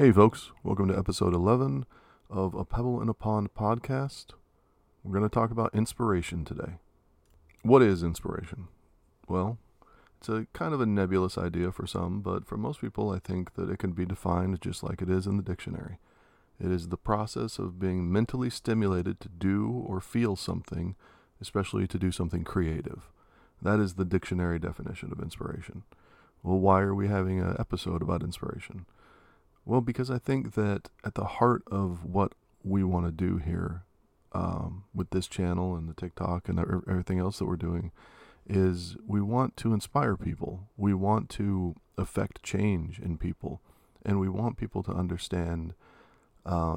Hey folks, welcome to episode 11 of A Pebble in a Pond podcast. We're going to talk about inspiration today. What is inspiration? Well, it's a kind of a nebulous idea for some, but for most people I think that it can be defined just like it is in the dictionary. It is the process of being mentally stimulated to do or feel something, especially to do something creative. That is the dictionary definition of inspiration. Well, why are we having an episode about inspiration? Well, because I think that at the heart of what we want to do here with this channel and the TikTok and everything else that we're doing is we want to inspire people. We want to affect change in people. And we want people to understand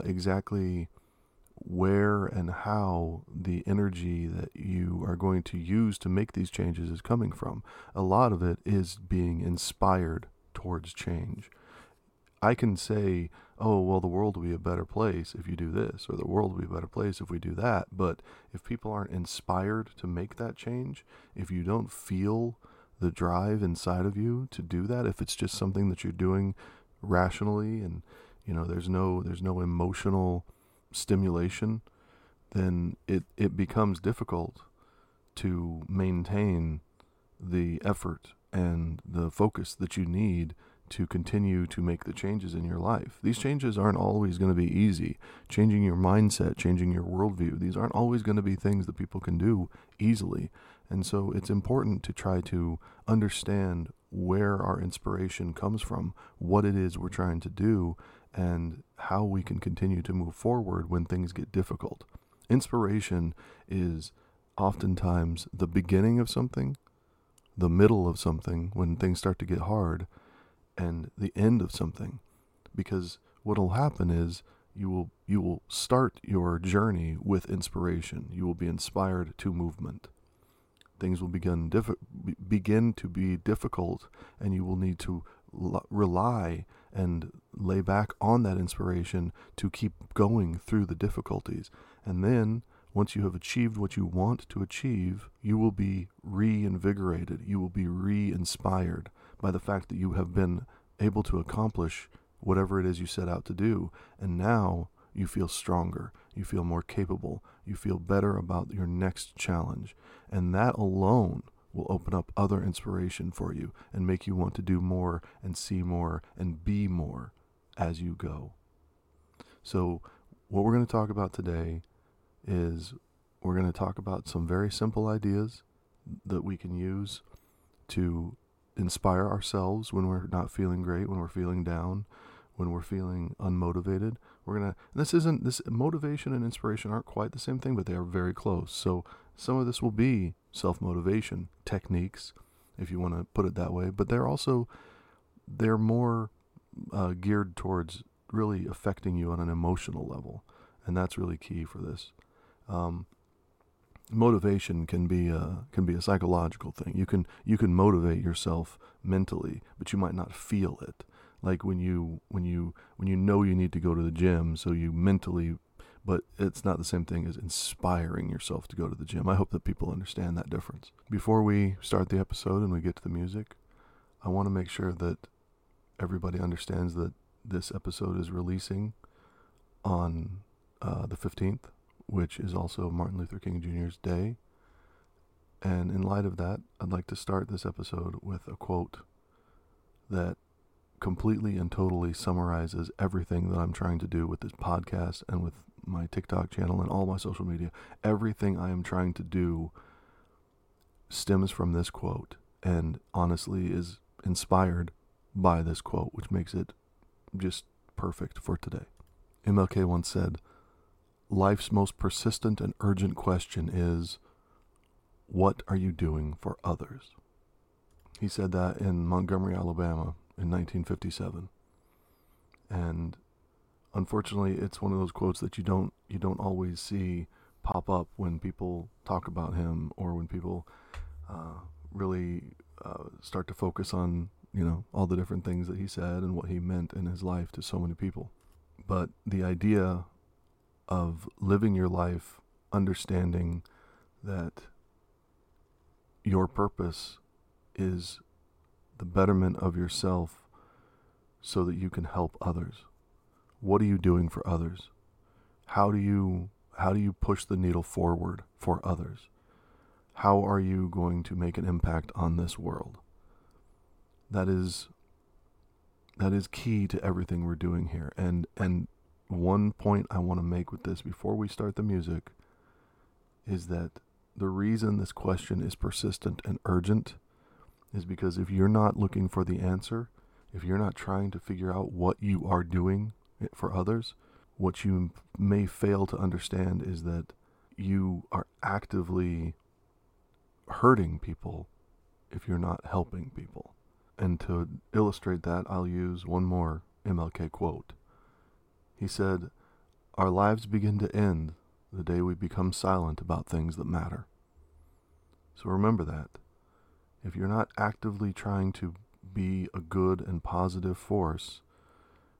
exactly where and how the energy that you are going to use to make these changes is coming from. A lot of it is being inspired towards change. I can say, oh, well, the world will be a better place if you do this, or the world will be a better place if we do that. But if people aren't inspired to make that change, if you don't feel the drive inside of you to do that, if it's just something that you're doing rationally and, you know, there's no emotional stimulation, then it becomes difficult to maintain the effort and the focus that you need to continue to make the changes in your life. These changes aren't always going to be easy. Changing your mindset, changing your worldview, these aren't always going to be things that people can do easily. And so it's important to try to understand where our inspiration comes from, what it is we're trying to do, and how we can continue to move forward when things get difficult. Inspiration is oftentimes the beginning of something, the middle of something when things start to get hard, and the end of something, because what'll happen is you will start your journey with inspiration. You will be inspired to movement. Things will begin to be difficult, and you will need to rely and lay back on that inspiration to keep going through the difficulties. And then once you have achieved what you want to achieve, you will be reinvigorated. You will be re-inspired by the fact that you have been able to accomplish whatever it is you set out to do. And now you feel stronger, you feel more capable, you feel better about your next challenge. And that alone will open up other inspiration for you and make you want to do more and see more and be more as you go. So what we're going to talk about today is we're going to talk about some very simple ideas that we can use to inspire ourselves when we're not feeling great, when we're feeling down, when we're feeling unmotivated. Motivation and inspiration aren't quite the same thing, but they are very close. So some of this will be self-motivation techniques, if you want to put it that way, but they're more geared towards really affecting you on an emotional level. And that's really key for this. Motivation can be a psychological thing. You can motivate yourself mentally, but you might not feel it. Like when you know you need to go to the gym, so you mentally, but it's not the same thing as inspiring yourself to go to the gym. I hope that people understand that difference. Before we start the episode and we get to the music, I want to make sure that everybody understands that this episode is releasing on the 15th, which is also Martin Luther King Jr.'s day. And in light of that, I'd like to start this episode with a quote that completely and totally summarizes everything that I'm trying to do with this podcast and with my TikTok channel and all my social media. Everything I am trying to do stems from this quote and honestly is inspired by this quote, which makes it just perfect for today. MLK once said, "Life's most persistent and urgent question is, what are you doing for others?" He said that in Montgomery, Alabama in 1957. And unfortunately, it's one of those quotes that you don't always see pop up when people talk about him or when people really start to focus on, you know, all the different things that he said and what he meant in his life to so many people. But the idea of living your life, understanding that your purpose is the betterment of yourself so that you can help others, What are you doing for others? How do you push the needle forward for others? How are you going to make an impact on this world? That is key to everything we're doing here. And one point I want to make with this before we start the music is that the reason this question is persistent and urgent is because if you're not looking for the answer, if you're not trying to figure out what you are doing for others, what you may fail to understand is that you are actively hurting people if you're not helping people. And to illustrate that, I'll use one more MLK quote. He said, "Our lives begin to end the day we become silent about things that matter." So remember that. If you're not actively trying to be a good and positive force,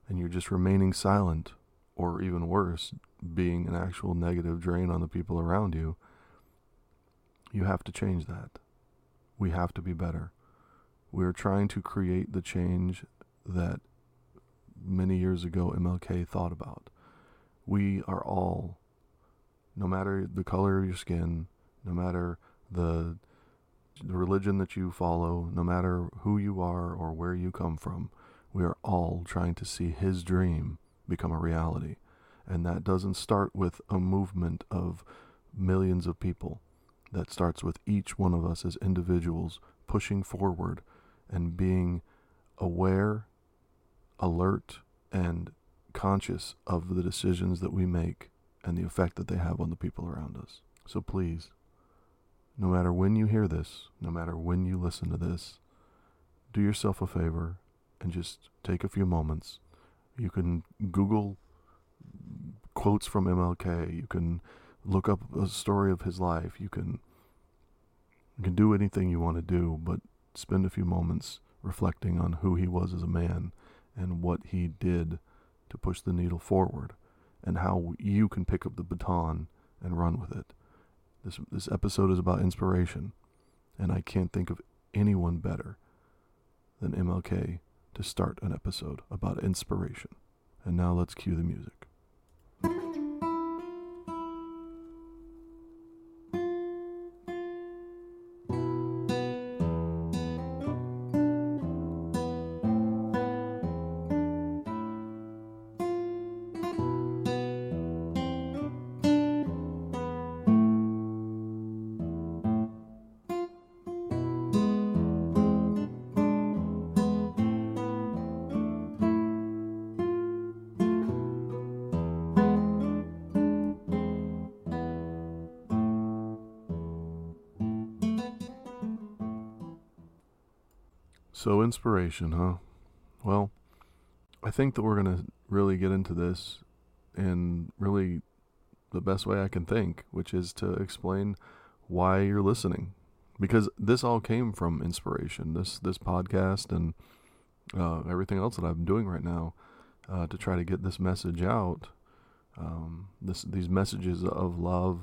and you're just remaining silent, or even worse, being an actual negative drain on the people around you, you have to change that. We have to be better. We're trying to create the change that many years ago MLK thought about. We are all, no matter the color of your skin, no matter the religion that you follow, no matter who you are or where you come from, we are all trying to see his dream become a reality. And that doesn't start with a movement of millions of people. That starts with each one of us as individuals pushing forward and being aware, alert, and conscious of the decisions that we make and the effect that they have on the people around us. So please, no matter when you hear this, no matter when you listen to this, do yourself a favor and just take a few moments. You can Google quotes from MLK. You can look up a story of his life. You can do anything you want to do, but spend a few moments reflecting on who he was as a man and what he did to push the needle forward and how you can pick up the baton and run with it. This episode is about inspiration, and I can't think of anyone better than MLK to start an episode about inspiration. And now let's cue the music. So inspiration, huh? Well, I think that we're going to really get into this in really the best way I can think, which is to explain why you're listening. Because this all came from inspiration, this podcast and everything else that I'm doing right now to try to get this message out, these messages of love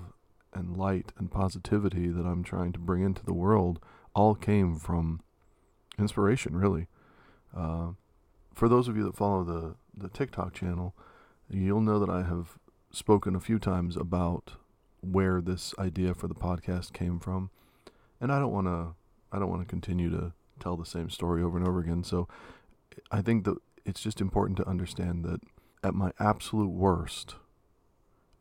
and light and positivity that I'm trying to bring into the world all came from inspiration, really. For those of you that follow the TikTok channel, you'll know that I have spoken a few times about where this idea for the podcast came from, and I don't want to continue to tell the same story over and over again. So I think that it's just important to understand that at my absolute worst,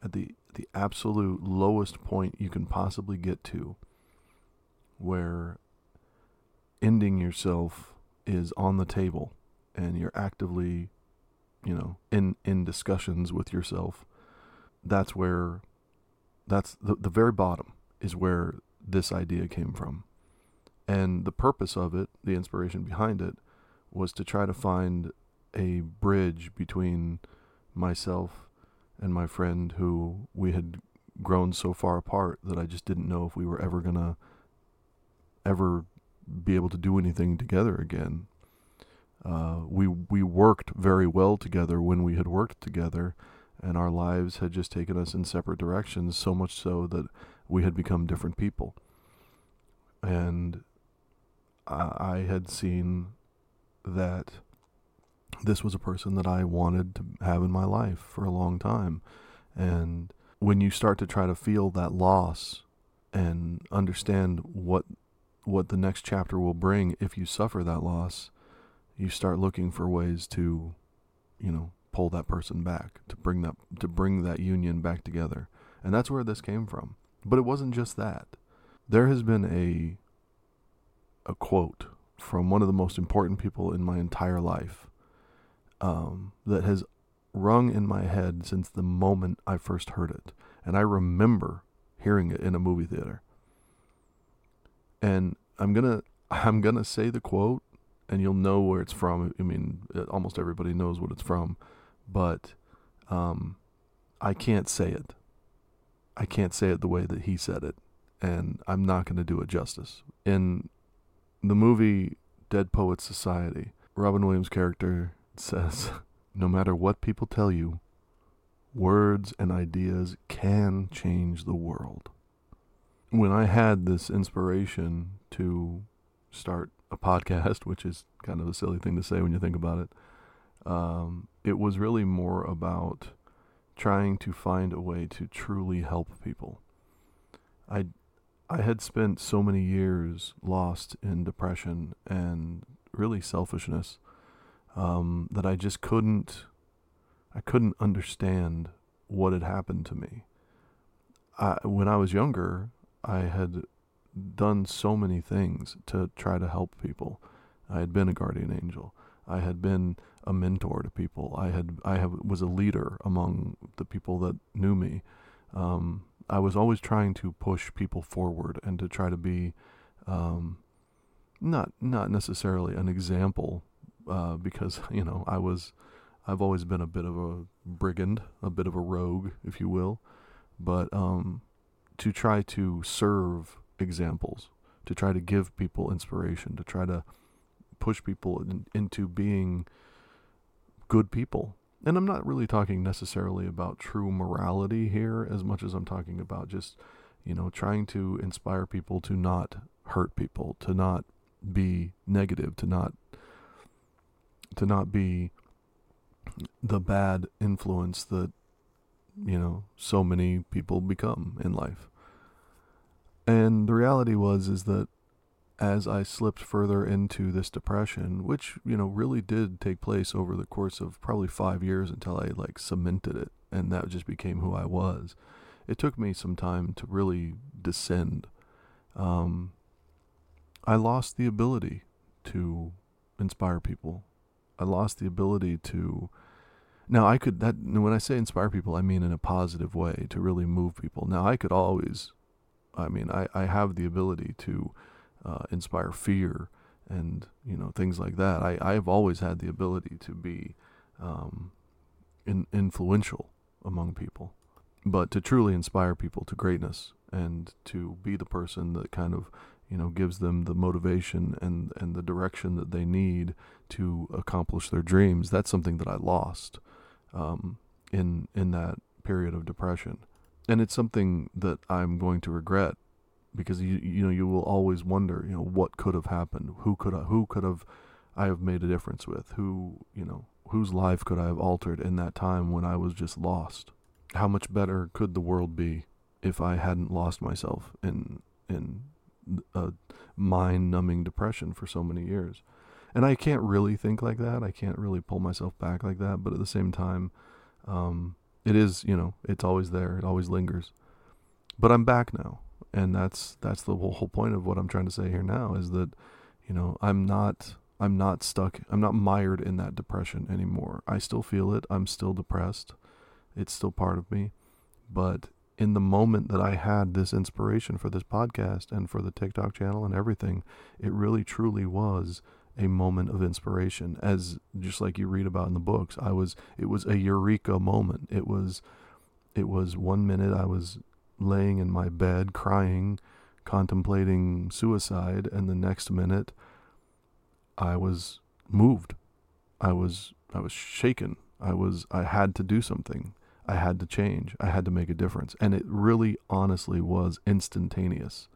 at the absolute lowest point you can possibly get to, where ending yourself is on the table and you're actively, in discussions with yourself, that's the very bottom is where this idea came from. And the purpose of it, the inspiration behind it, was to try to find a bridge between myself and my friend who we had grown so far apart that I just didn't know if we were ever gonna be able to do anything together again. We worked very well together when we had worked together, and our lives had just taken us in separate directions, so much so that we had become different people. And I had seen that this was a person that I wanted to have in my life for a long time. And when you start to try to feel that loss and understand what the next chapter will bring if you suffer that loss, you start looking for ways to, you know, pull that person back, to bring that union back together. And that's where this came from. But it wasn't just that. There has been a quote from one of the most important people in my entire life that has rung in my head since the moment I first heard it. And I remember hearing it in a movie theater. And I'm gonna say the quote, and you'll know where it's from. I mean, almost everybody knows what it's from, but I can't say it. I can't say it the way that he said it, and I'm not going to do it justice. In the movie Dead Poets Society, Robin Williams' character says, "No matter what people tell you, words and ideas can change the world." When I had this inspiration to start a podcast, which is kind of a silly thing to say when you think about it, it was really more about trying to find a way to truly help people. I had spent so many years lost in depression and really selfishness that I just couldn't understand what had happened to me. When I was younger, I had done so many things to try to help people. I had been a guardian angel. I had been a mentor to people. I was a leader among the people that knew me. I was always trying to push people forward and to try to be not necessarily an example because, you know, I've always been a bit of a brigand, a bit of a rogue, if you will, but to try to serve examples, to try to give people inspiration, to try to push people into being good people. And I'm not really talking necessarily about true morality here as much as I'm talking about just, you know, trying to inspire people to not hurt people, to not be negative, to not be the bad influence that, you know, so many people become in life. And the reality is that as I slipped further into this depression, which, you know, really did take place over the course of probably 5 years until I like cemented it, and that just became who I was. It took me some time to really descend. I lost the ability to inspire people. I lost the ability to... Now, when I say inspire people, I mean in a positive way, to really move people. Now, I could always... I mean, I have the ability to inspire fear and, you know, things like that. I've always had the ability to be influential among people. But to truly inspire people to greatness and to be the person that kind of, you know, gives them the motivation and the direction that they need to accomplish their dreams, that's something that I lost in that period of depression. And it's something that I'm going to regret, because you know you will always wonder, you know, what could have happened, who could I have made a difference with, whose life could I have altered in that time when I was just lost? How much better could the world be if I hadn't lost myself in a mind-numbing depression for so many years? And I can't really think like that. I can't really pull myself back like that. But at the same time, it is, you know, it's always there. It always lingers. But I'm back now. And that's the whole point of what I'm trying to say here now, is that, you know, I'm not stuck. I'm not mired in that depression anymore. I still feel it. I'm still depressed. It's still part of me. But in the moment that I had this inspiration for this podcast and for the TikTok channel and everything, it really truly was a moment of inspiration, as just like you read about in the books. It was a eureka moment. It was 1 minute I was laying in my bed crying, contemplating suicide, and the next minute I was moved. I was shaken. I had to do something. I had to change. I had to make a difference. And it really honestly was instantaneous.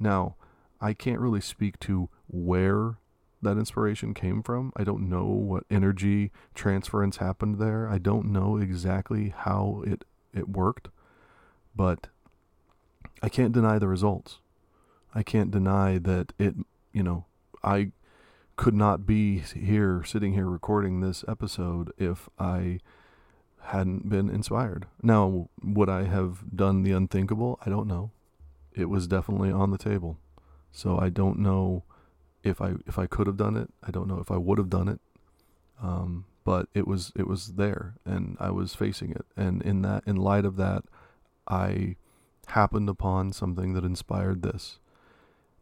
Now, I can't really speak to where that inspiration came from. I don't know what energy transference happened there. I don't know exactly how it worked, but I can't deny the results. I can't deny that I could not be here, sitting here recording this episode if I hadn't been inspired. Now, would I have done the unthinkable? I don't know. It was definitely on the table. So I don't know if I could have done it. I don't know if I would have done it. But it was there, and I was facing it. And in light of that, I happened upon something that inspired this.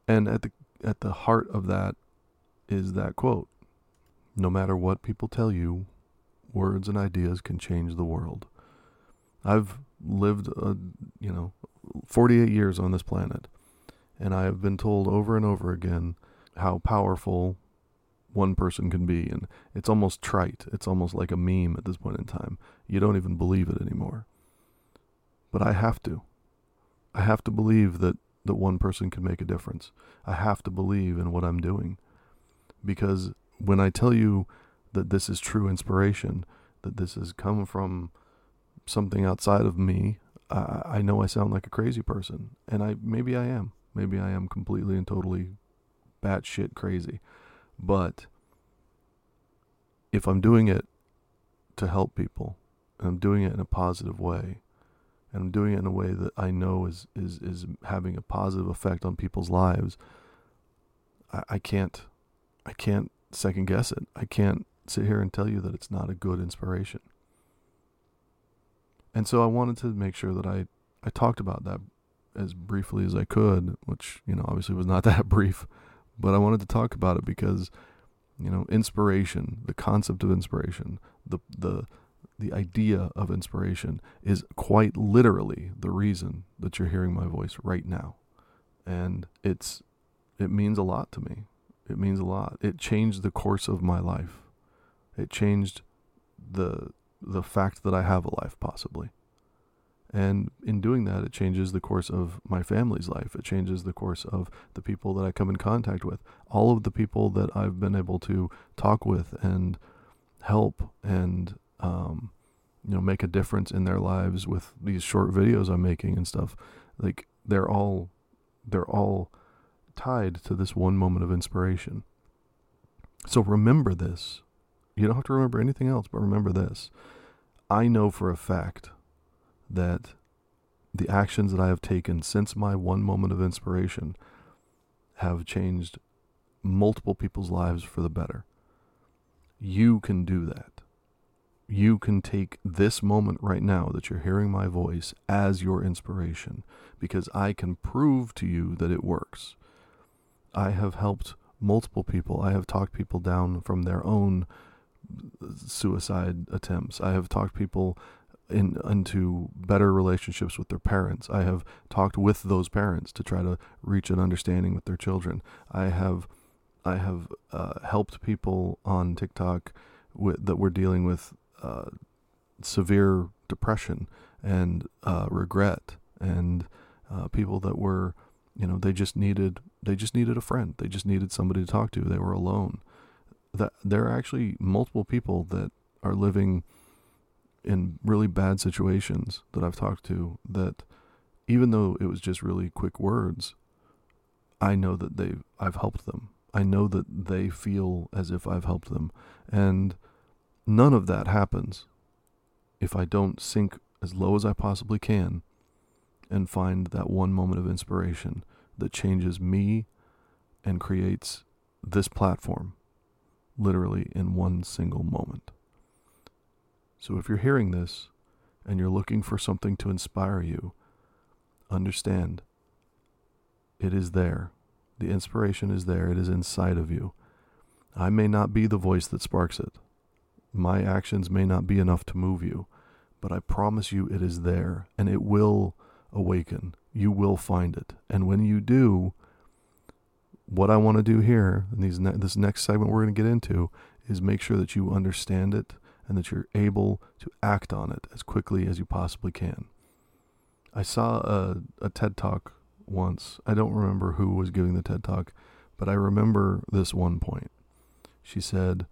And at the heart of that is that quote: no matter what people tell you, words and ideas can change the world. I've lived 48 years on this planet, and I have been told over and over again how powerful one person can be, and it's almost trite. It's almost like a meme at this point in time. You don't even believe it anymore. But I have to believe that one person can make a difference. I have to believe in what I'm doing. Because when I tell you that this is true inspiration, that this has come from something outside of me, I know I sound like a crazy person. And maybe I am. Maybe I am completely and totally batshit crazy. But if I'm doing it to help people, and I'm doing it in a positive way, and I'm doing it in a way that I know is having a positive effect on people's lives, I can't second guess it. I can't sit here and tell you that it's not a good inspiration. And so I wanted to make sure that I talked about that as briefly as I could, which, obviously was not that brief, but I wanted to talk about it because, inspiration, the concept of inspiration, the idea of inspiration is quite literally the reason that you're hearing my voice right now. And it means a lot to me. It means a lot. It changed the course of my life. It changed the fact that I have a life, possibly. And in doing that, it changes the course of my family's life. It changes the course of the people that I come in contact with. All of the people that I've been able to talk with and help and, make a difference in their lives with these short videos I'm making and stuff. Like, they're all tied to this one moment of inspiration. So remember this. You don't have to remember anything else, but remember this. I know for a fact that the actions that I have taken since my one moment of inspiration have changed multiple people's lives for the better. You can do that. You can take this moment right now that you're hearing my voice as your inspiration, because I can prove to you that it works. I have helped multiple people. I have talked people down from their own suicide attempts. I have talked people into better relationships with their parents. I have talked with those parents to try to reach an understanding with their children. I have helped people on TikTok that were dealing with severe depression and regret, and people that were, they just needed a friend. They just needed somebody to talk to. They were alone. That there are actually multiple people that are living in really bad situations that I've talked to, that even though it was just really quick words, I know that I've helped them. I know that they feel as if I've helped them. And none of that happens if I don't sink as low as I possibly can and find that one moment of inspiration that changes me and creates this platform literally in one single moment. So if you're hearing this and you're looking for something to inspire you, understand it is there. The inspiration is there. It is inside of you. I may not be the voice that sparks it. My actions may not be enough to move you, but I promise you it is there, and it will awaken. You will find it. And when you do, what I want to do here, and this next segment we're going to get into, is make sure that you understand it and that you're able to act on it as quickly as you possibly can. I saw a TED Talk once. I don't remember who was giving the TED Talk, but I remember this one point. She said,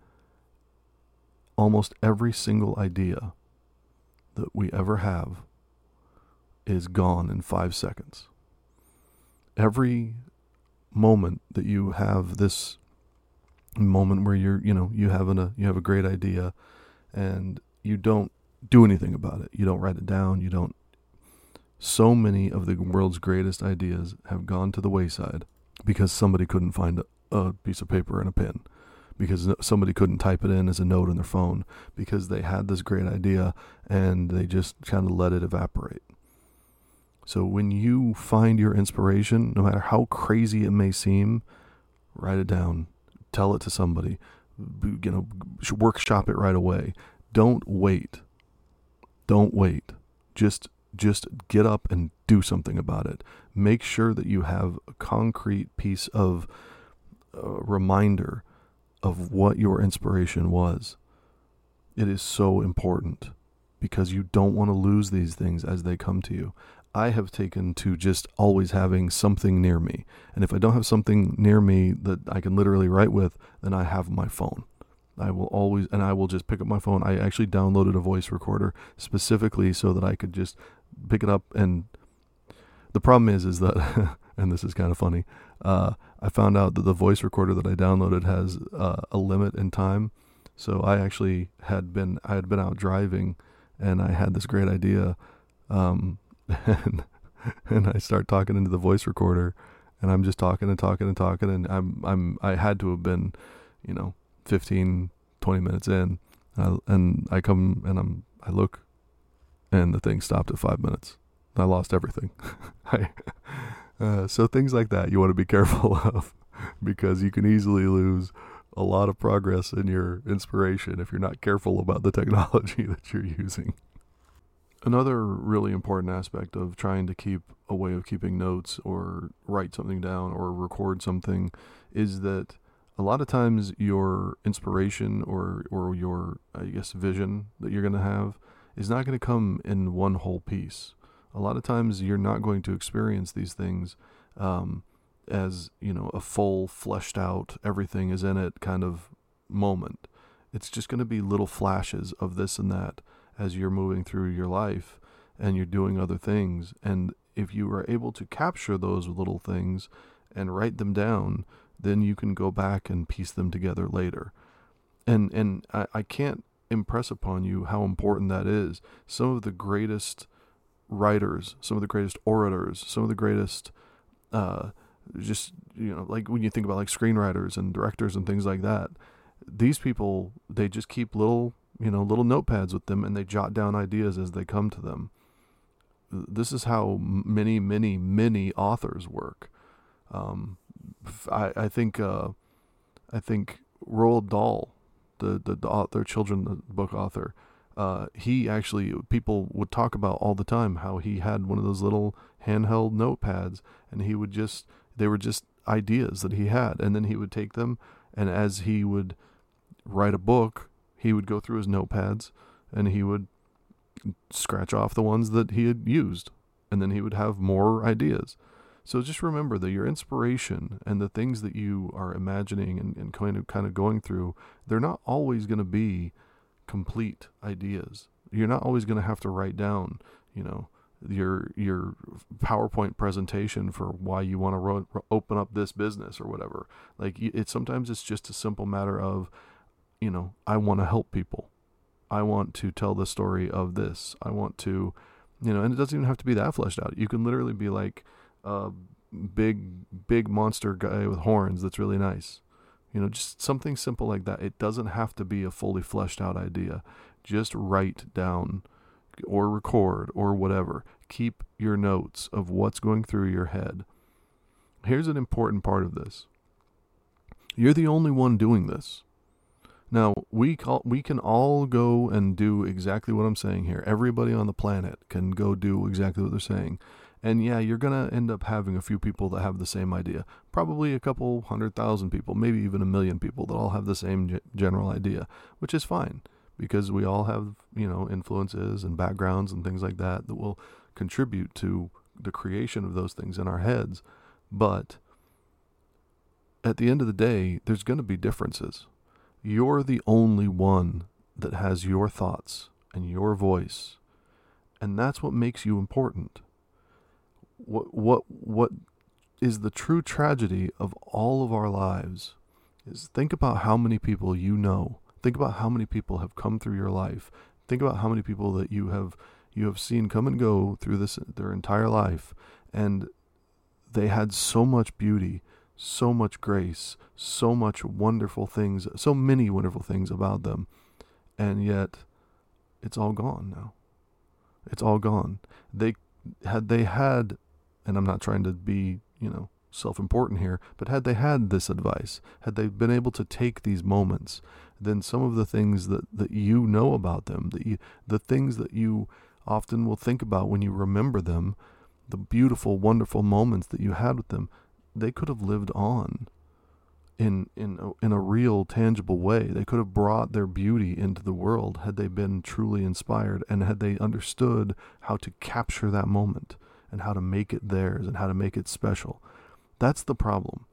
almost every single idea that we ever have is gone in 5 seconds. Every moment that you have this moment where you're, you have a great idea and you don't do anything about it. You don't write it down. You don't. So many of the world's greatest ideas have gone to the wayside because somebody couldn't find a piece of paper and a pen, because somebody couldn't type it in as a note on their phone, because they had this great idea and they just kind of let it evaporate. So when you find your inspiration, no matter how crazy it may seem, write it down, tell it to somebody, workshop it right away. Don't wait. Just get up and do something about it. Make sure that you have a concrete piece of reminder of what your inspiration was. It is so important because you don't want to lose these things as they come to you. I have taken to just always having something near me. And if I don't have something near me that I can literally write with, then I have my phone. I will just pick up my phone. I actually downloaded a voice recorder specifically so that I could just pick it up. And the problem is that, and this is kind of funny, I found out that the voice recorder that I downloaded has a limit in time. So I actually had been out driving and I had this great idea. And I start talking into the voice recorder, and I'm just talking. And I had to have been, 15, 20 minutes in, and I come and I look, and the thing stopped at 5 minutes. I lost everything. So things like that you want to be careful of, because you can easily lose a lot of progress in your inspiration if you're not careful about the technology that you're using. Another really important aspect of trying to keep a way of keeping notes or write something down or record something is that a lot of times your inspiration or your, vision that you're going to have is not going to come in one whole piece. A lot of times you're not going to experience these things as a full, fleshed out, everything is in it kind of moment. It's just going to be little flashes of this and that as you're moving through your life and you're doing other things. And if you are able to capture those little things and write them down, then you can go back and piece them together later. And I can't impress upon you how important that is. Some of the greatest writers, some of the greatest orators, some of the greatest, when you think about screenwriters and directors and things like that, these people, they just keep little notepads with them and they jot down ideas as they come to them. This is how many, many, many authors work. I think Roald Dahl, the author, children's book author, he actually, people would talk about all the time how he had one of those little handheld notepads, and they were just ideas that he had, and then he would take them, and as he would write a book, he would go through his notepads and he would scratch off the ones that he had used, and then he would have more ideas. So just remember that your inspiration and the things that you are imagining and kind of going through, they're not always going to be complete ideas. You're not always going to have to write down, your PowerPoint presentation for why you want to open up this business or whatever. Sometimes it's just a simple matter of, I want to help people. I want to tell the story of this. I want to, and it doesn't even have to be that fleshed out. You can literally be like a big monster guy with horns that's really nice. Just something simple like that. It doesn't have to be a fully fleshed out idea. Just write down or record or whatever. Keep your notes of what's going through your head. Here's an important part of this. You're the only one doing this. Now, we can all go and do exactly what I'm saying here. Everybody on the planet can go do exactly what they're saying. And yeah, you're going to end up having a few people that have the same idea. Probably a couple 100,000 people, maybe even 1 million people that all have the same general idea, which is fine because we all have, influences and backgrounds and things like that will contribute to the creation of those things in our heads. But at the end of the day, there's going to be differences. You're the only one that has your thoughts and your voice, and that's what makes you important. What is the true tragedy of all of our lives is think about how many people you know. Think about how many people have come through your life. Think about how many people that you have seen come and go through this their entire life, and they had so much beauty, so much grace, so much wonderful things, so many wonderful things about them, and yet it's all gone now. It's all gone. Had they had, and I'm not trying to be, self-important here, but had they had this advice, had they been able to take these moments, then some of the things that you know about them, the things that you often will think about when you remember them, the beautiful, wonderful moments that you had with them, they could have lived on in a real, tangible way. They could have brought their beauty into the world had they been truly inspired and had they understood how to capture that moment and how to make it theirs and how to make it special. That's the problem.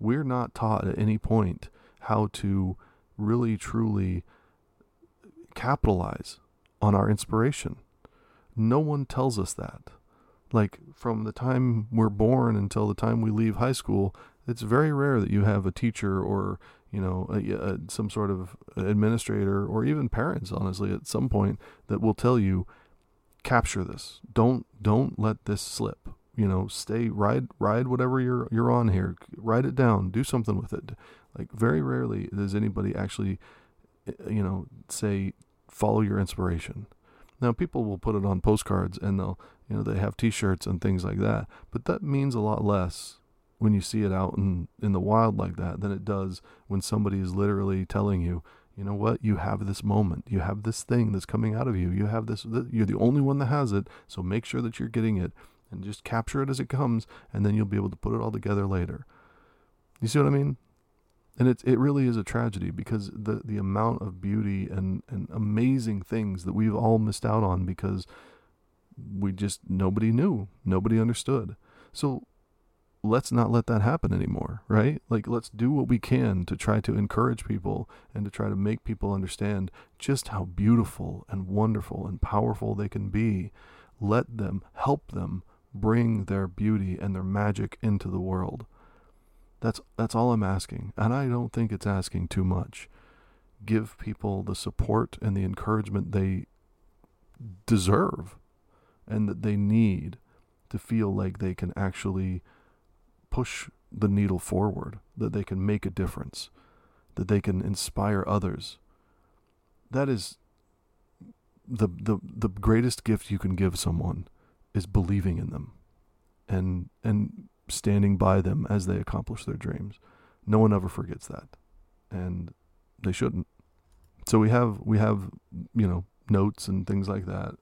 We're not taught at any point how to really, truly capitalize on our inspiration. No one tells us that. Like, from the time we're born until the time we leave high school, it's very rare that you have a teacher or, some sort of administrator or even parents, honestly, at some point that will tell you, capture this. Don't let this slip. Stay, ride whatever you're on here. Write it down. Do something with it. Like, very rarely does anybody actually, say, follow your inspiration. Now, people will put it on postcards and they'll, they have T-shirts and things like that. But that means a lot less when you see it out in the wild like that than it does when somebody is literally telling you, you know what, you have this moment. You have this thing that's coming out of you. You have this, you're the only one that has it, so make sure that you're getting it and just capture it as it comes, and then you'll be able to put it all together later. You see what I mean? And it really is a tragedy because the amount of beauty and amazing things that we've all missed out on because nobody knew, nobody understood. So let's not let that happen anymore, right? Like, let's do what we can to try to encourage people and to try to make people understand just how beautiful and wonderful and powerful they can be. Let them, help them bring their beauty and their magic into the world. That's all I'm asking, and I don't think it's asking too much. Give people the support and the encouragement they deserve and that they need to feel like they can actually push the needle forward, that they can make a difference, that they can inspire others. That is the greatest gift you can give someone, is believing in them and standing by them as they accomplish their dreams. No one ever forgets that, and they shouldn't. So we have notes and things like that.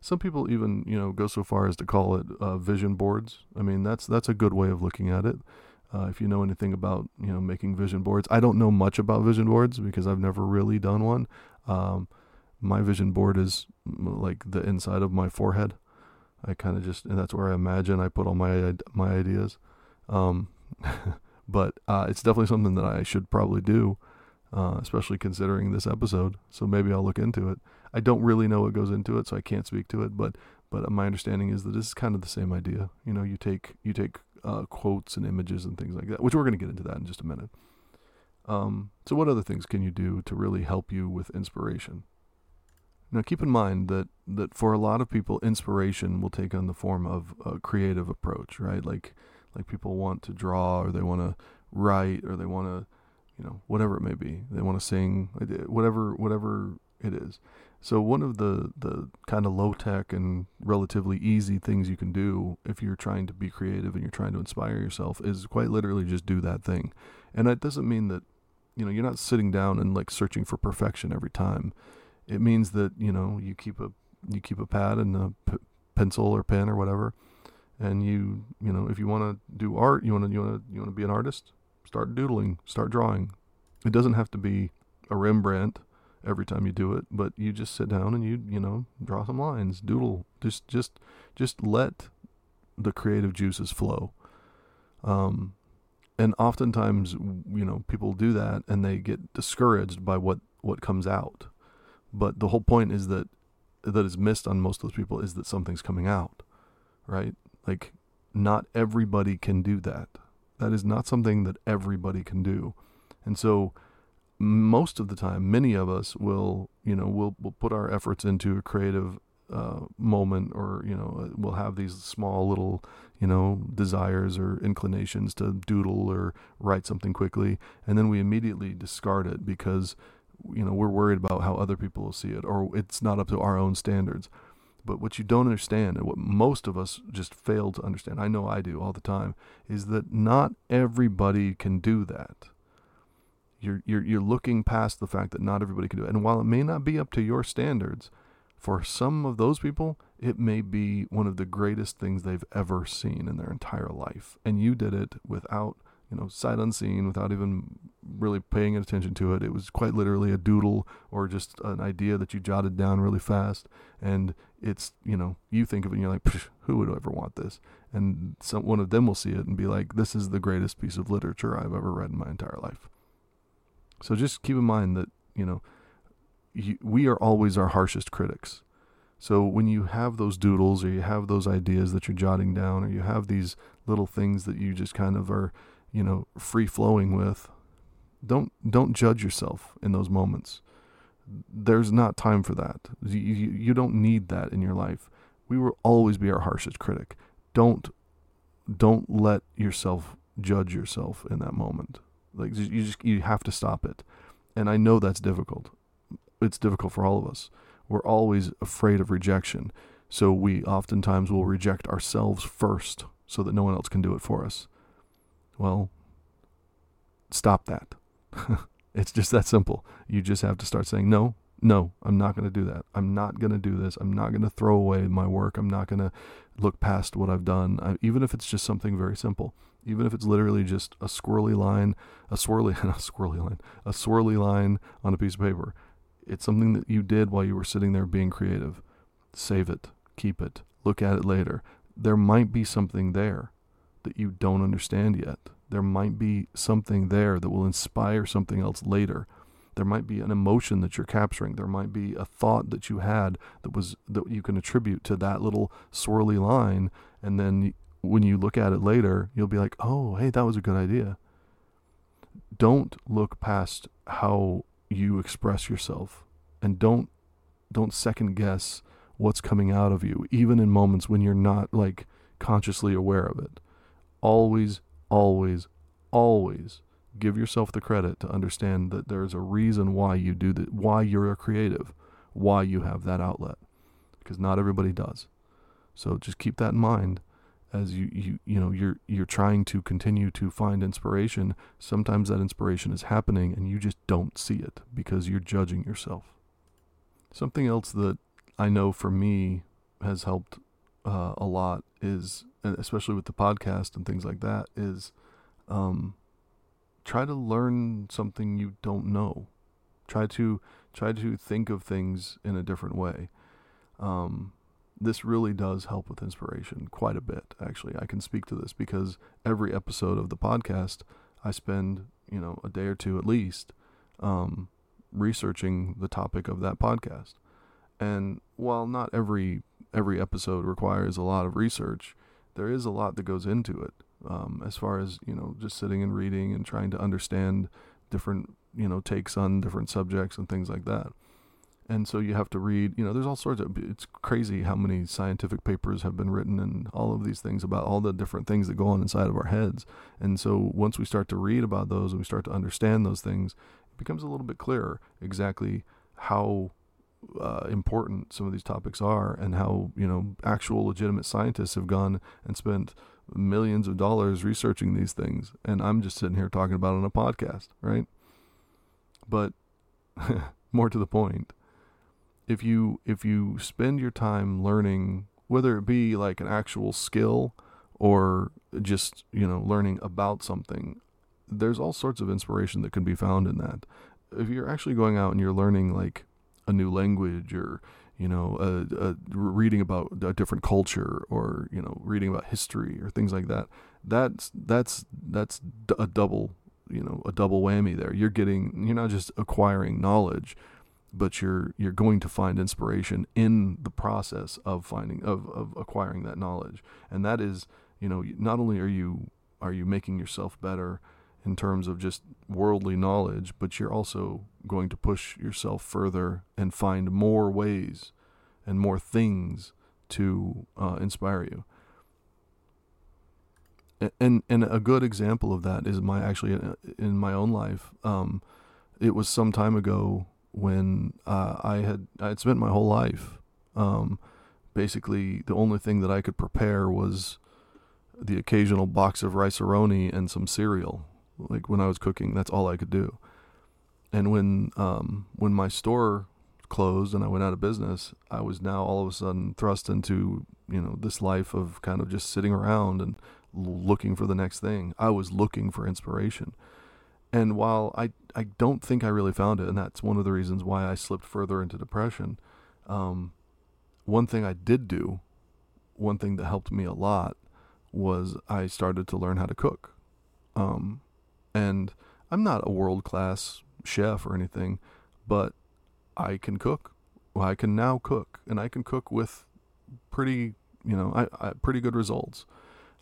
Some people even go so far as to call it vision boards. I mean, that's a good way of looking at it. If you know anything about making vision boards, I don't know much about vision boards because I've never really done one. My vision board is like the inside of my forehead. I kind of just, and that's where I imagine I put all my ideas. But it's definitely something that I should probably do, especially considering this episode. So maybe I'll look into it. I don't really know what goes into it, so I can't speak to it. But my understanding is that this is kind of the same idea. You take quotes and images and things like that, which we're going to get into that in just a minute. So what other things can you do to really help you with inspiration? Now, keep in mind that for a lot of people, inspiration will take on the form of a creative approach, right? Like people want to draw, or they want to write, or they want to, whatever it may be. They want to sing, whatever it is. So one of the kind of low-tech and relatively easy things you can do if you're trying to be creative and you're trying to inspire yourself is quite literally just do that thing. And that doesn't mean that, you're not sitting down and like searching for perfection every time. It means that, you keep a pad and a pencil or pen or whatever. And if you want to do art, you want to be an artist, start doodling, start drawing. It doesn't have to be a Rembrandt every time you do it, but you just sit down and you draw some lines, doodle, just let the creative juices flow. And oftentimes, you know, people do that and they get discouraged by what comes out. But the whole point is that is missed on most of those people is that something's coming out, right? Like, not everybody can do that. That is not something that everybody can do. And so most of the time, many of us will put our efforts into a creative moment, or, you know, we'll have these small little, you know, desires or inclinations to doodle or write something quickly. And then we immediately discard it because, you know, we're worried about how other people will see it, or it's not up to our own standards. But what you don't understand, and what most of us just fail to understand, I know I do all the time, is that not everybody can do that. You're looking past the fact that not everybody can do it. And while it may not be up to your standards, for some of those people, it may be one of the greatest things they've ever seen in their entire life. And you did it without, you know, sight unseen, without even really paying attention to it. It was quite literally a doodle or just an idea that you jotted down really fast. And it's, you know, you think of it and you're like, who would ever want this? And one of them will see it and be like, this is the greatest piece of literature I've ever read in my entire life. So just keep in mind that, you know, we are always our harshest critics. So when you have those doodles, or you have those ideas that you're jotting down, or you have these little things that you just kind of are, you know, free flowing with, don't judge yourself in those moments. There's not time for that. You don't need that in your life. We will always be our harshest critic. Don't let yourself judge yourself in that moment. Like, you have to stop it. And I know that's difficult. It's difficult for all of us. We're always afraid of rejection. So we oftentimes will reject ourselves first so that no one else can do it for us. Well, stop that. It's just that simple. You just have to start saying, no, I'm not going to do that. I'm not going to do this. I'm not going to throw away my work. I'm not going to look past what I've done. Even if it's just something very simple, even if it's literally just a swirly line on a piece of paper. It's something that you did while you were sitting there being creative. Save it, keep it, look at it later. There might be something there that you don't understand yet. There might be something there that will inspire something else later. There might be an emotion that you're capturing. There might be a thought that you had that you can attribute to that little swirly line. And then when you look at it later, you'll be like, oh, hey, that was a good idea. Don't look past how you express yourself, and don't second guess what's coming out of you, even in moments when you're not like consciously aware of it. Always give yourself the credit to understand that there's a reason why you do that, why you're a creative, why you have that outlet, because not everybody does. So just keep that in mind as you're trying to continue to find inspiration. Sometimes that inspiration is happening and you just don't see it because you're judging yourself. Something else that I know for me has helped a lot is, especially with the podcast and things like that, is try to learn something you don't know. Try to think of things in a different way. This really does help with inspiration quite a bit, actually. I can speak to this because every episode of the podcast, I spend, you know, a day or two at least researching the topic of that podcast. And while not every episode requires a lot of research, there is a lot that goes into it, as far as, you know, just sitting and reading and trying to understand different, you know, takes on different subjects and things like that. And so you have to read, you know, there's all sorts of, it's crazy how many scientific papers have been written and all of these things about all the different things that go on inside of our heads. And so once we start to read about those and we start to understand those things, it becomes a little bit clearer exactly how important some of these topics are, and how, you know, actual legitimate scientists have gone and spent millions of dollars researching these things. And I'm just sitting here talking about it on a podcast, right? But more to the point, if you spend your time learning, whether it be like an actual skill or just, you know, learning about something, there's all sorts of inspiration that can be found in that. If you're actually going out and you're learning like a new language, or, you know, reading about a different culture, or, you know, reading about history or things like that. That's a double, you know, a double whammy there. You're not just acquiring knowledge, but you're going to find inspiration in the process of acquiring that knowledge. And that is, you know, not only are you making yourself better in terms of just worldly knowledge, but you're also going to push yourself further and find more ways and more things to inspire you. And a good example of that is in my own life. It was some time ago when I had spent my whole life, basically the only thing that I could prepare was the occasional box of rice-a-roni and some cereal. Like when I was cooking, that's all I could do. And when my store closed and I went out of business, I was now all of a sudden thrust into, you know, this life of kind of just sitting around and looking for the next thing. I was looking for inspiration. And while I don't think I really found it, and that's one of the reasons why I slipped further into depression, one thing I did do, one thing that helped me a lot, was I started to learn how to cook. And I'm not a world-class chef or anything, but I can cook. Well, I can now cook, and I can cook with pretty good results.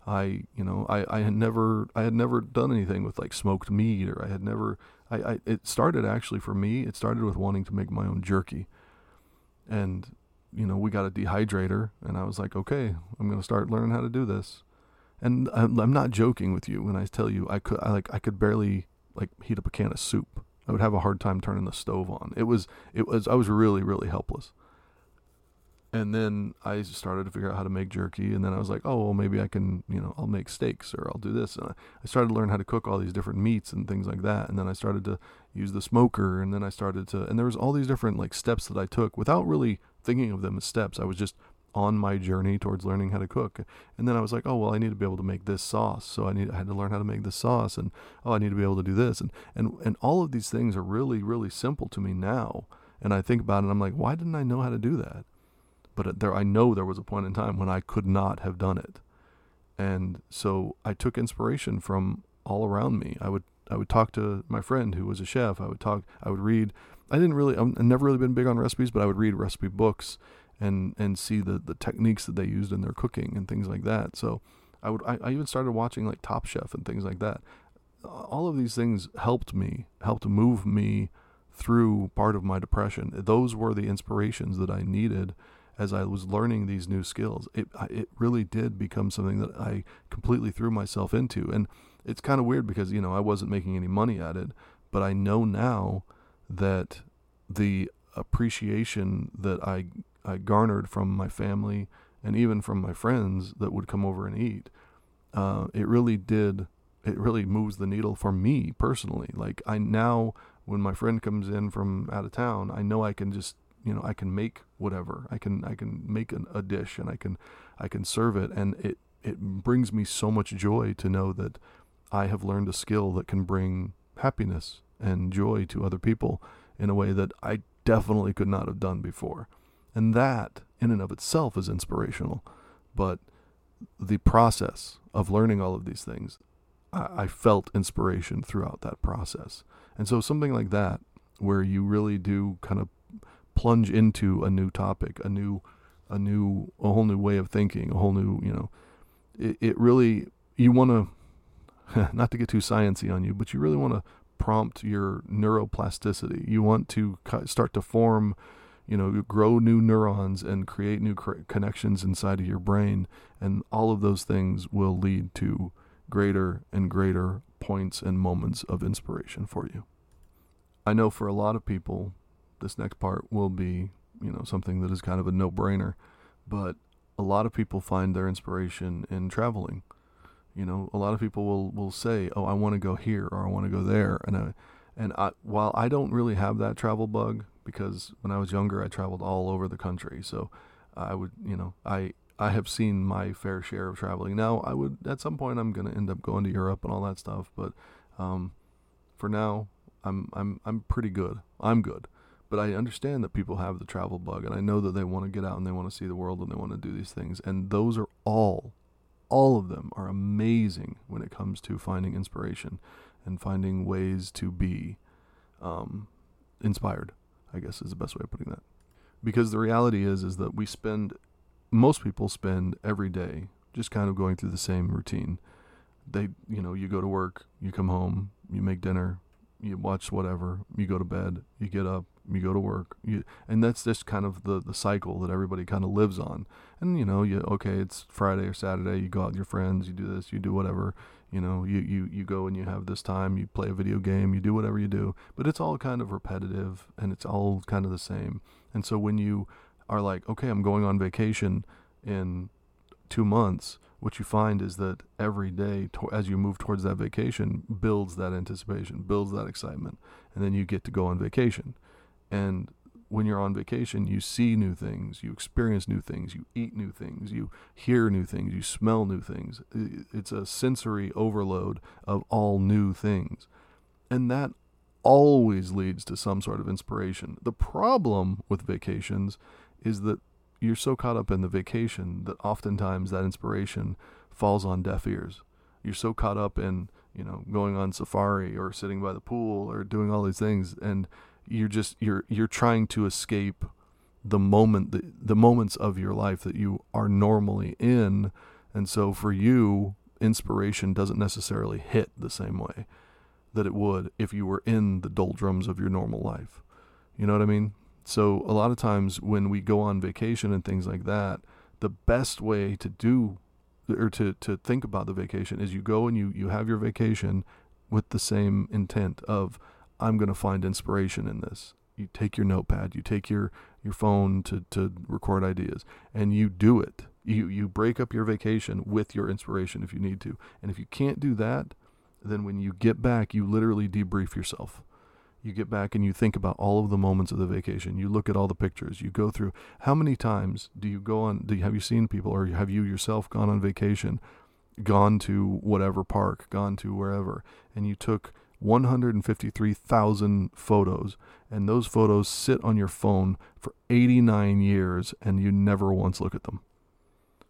I had never done anything with like smoked meat, or it started actually for me. It started with wanting to make my own jerky, and, you know, we got a dehydrator, and I was like, okay, I'm going to start learning how to do this. And I'm not joking with you when I tell you I could barely like heat up a can of soup. I would have a hard time turning the stove on. I was really, really helpless. And then I started to figure out how to make jerky. And then I was like, oh, well, maybe I can, you know, I'll make steaks, or I'll do this. And I started to learn how to cook all these different meats and things like that. And then I started to use the smoker. And then I started to, and there was all these different like steps that I took without really thinking of them as steps. I was just on my journey towards learning how to cook. And then I was like, oh, well, I need to be able to make this sauce. So I had to learn how to make this sauce. And, oh, I need to be able to do this. And all of these things are really, really simple to me now. And I think about it and I'm like, why didn't I know how to do that? But I know there was a point in time when I could not have done it. And so I took inspiration from all around me. I would talk to my friend who was a chef. I would read. I've never really been big on recipes, but I would read recipe books and see the techniques that they used in their cooking and things like that. So I even started watching like Top Chef and things like that. All of these things helped move me through part of my depression. Those were the inspirations that I needed. As I was learning these new skills, it really did become something that I completely threw myself into. And it's kind of weird because, you know, I wasn't making any money at it, but I know now that the appreciation that I garnered from my family and even from my friends that would come over and eat, it really moves the needle for me personally. Like when my friend comes in from out of town, I know I can just, you know, I can make whatever. I can make a dish, and I can serve it, and it brings me so much joy to know that I have learned a skill that can bring happiness and joy to other people in a way that I definitely could not have done before. And that in and of itself is inspirational. But the process of learning all of these things, I felt inspiration throughout that process. And so something like that, where you really do kind of plunge into a new topic, a whole new way of thinking, a whole new, you know, it really, you want to, not to get too sciencey on you, but you really want to prompt your neuroplasticity. You want to start to form, you know, grow new neurons and create new connections inside of your brain. And all of those things will lead to greater and greater points and moments of inspiration for you. I know for a lot of people, this next part will be, you know, something that is kind of a no-brainer, but a lot of people find their inspiration in traveling. You know, a lot of people will say, oh, I want to go here, or I want to go there. And while I don't really have that travel bug, because when I was younger, I traveled all over the country. So I would, you know, I have seen my fair share of traveling. Now I would, at some point I'm going to end up going to Europe and all that stuff. But, for now I'm pretty good. I'm good. But I understand that people have the travel bug, and I know that they want to get out and they want to see the world and they want to do these things. And those are all of them are amazing when it comes to finding inspiration and finding ways to be inspired, I guess is the best way of putting that. Because the reality is that we spend, most people spend every day just kind of going through the same routine. They, you know, you go to work, you come home, you make dinner, you watch whatever, you go to bed, you get up, you go to work, and that's just kind of the cycle that everybody kind of lives on. And, you know, it's Friday or Saturday, you go out with your friends, you do this, you do whatever, you know, you go and you have this time, you play a video game, you do whatever you do, but it's all kind of repetitive and it's all kind of the same. And so when you are like, okay, I'm going on vacation in 2 months, what you find is that every day as you move towards that vacation builds that anticipation, builds that excitement, and then you get to go on vacation. And when you're on vacation, you see new things, you experience new things, you eat new things, you hear new things, you smell new things. It's a sensory overload of all new things. And that always leads to some sort of inspiration. The problem with vacations is that you're so caught up in the vacation that oftentimes that inspiration falls on deaf ears. You're so caught up in, you know, going on safari or sitting by the pool or doing all these things, and you're trying to escape the moments of your life that you are normally in. And so for you, inspiration doesn't necessarily hit the same way that it would if you were in the doldrums of your normal life. You know what I mean? So a lot of times when we go on vacation and things like that, the best way to do or to think about the vacation is you go and you have your vacation with the same intent of, I'm going to find inspiration in this. You take your notepad, you take your phone to record ideas, and you do it. You break up your vacation with your inspiration if you need to. And if you can't do that, then when you get back, you literally debrief yourself. You get back and you think about all of the moments of the vacation. You look at all the pictures. You go through, how many times do you go on, have you seen people, or have you yourself gone on vacation, gone to whatever park, gone to wherever, and you took 153,000 photos, and those photos sit on your phone for 89 years and you never once look at them.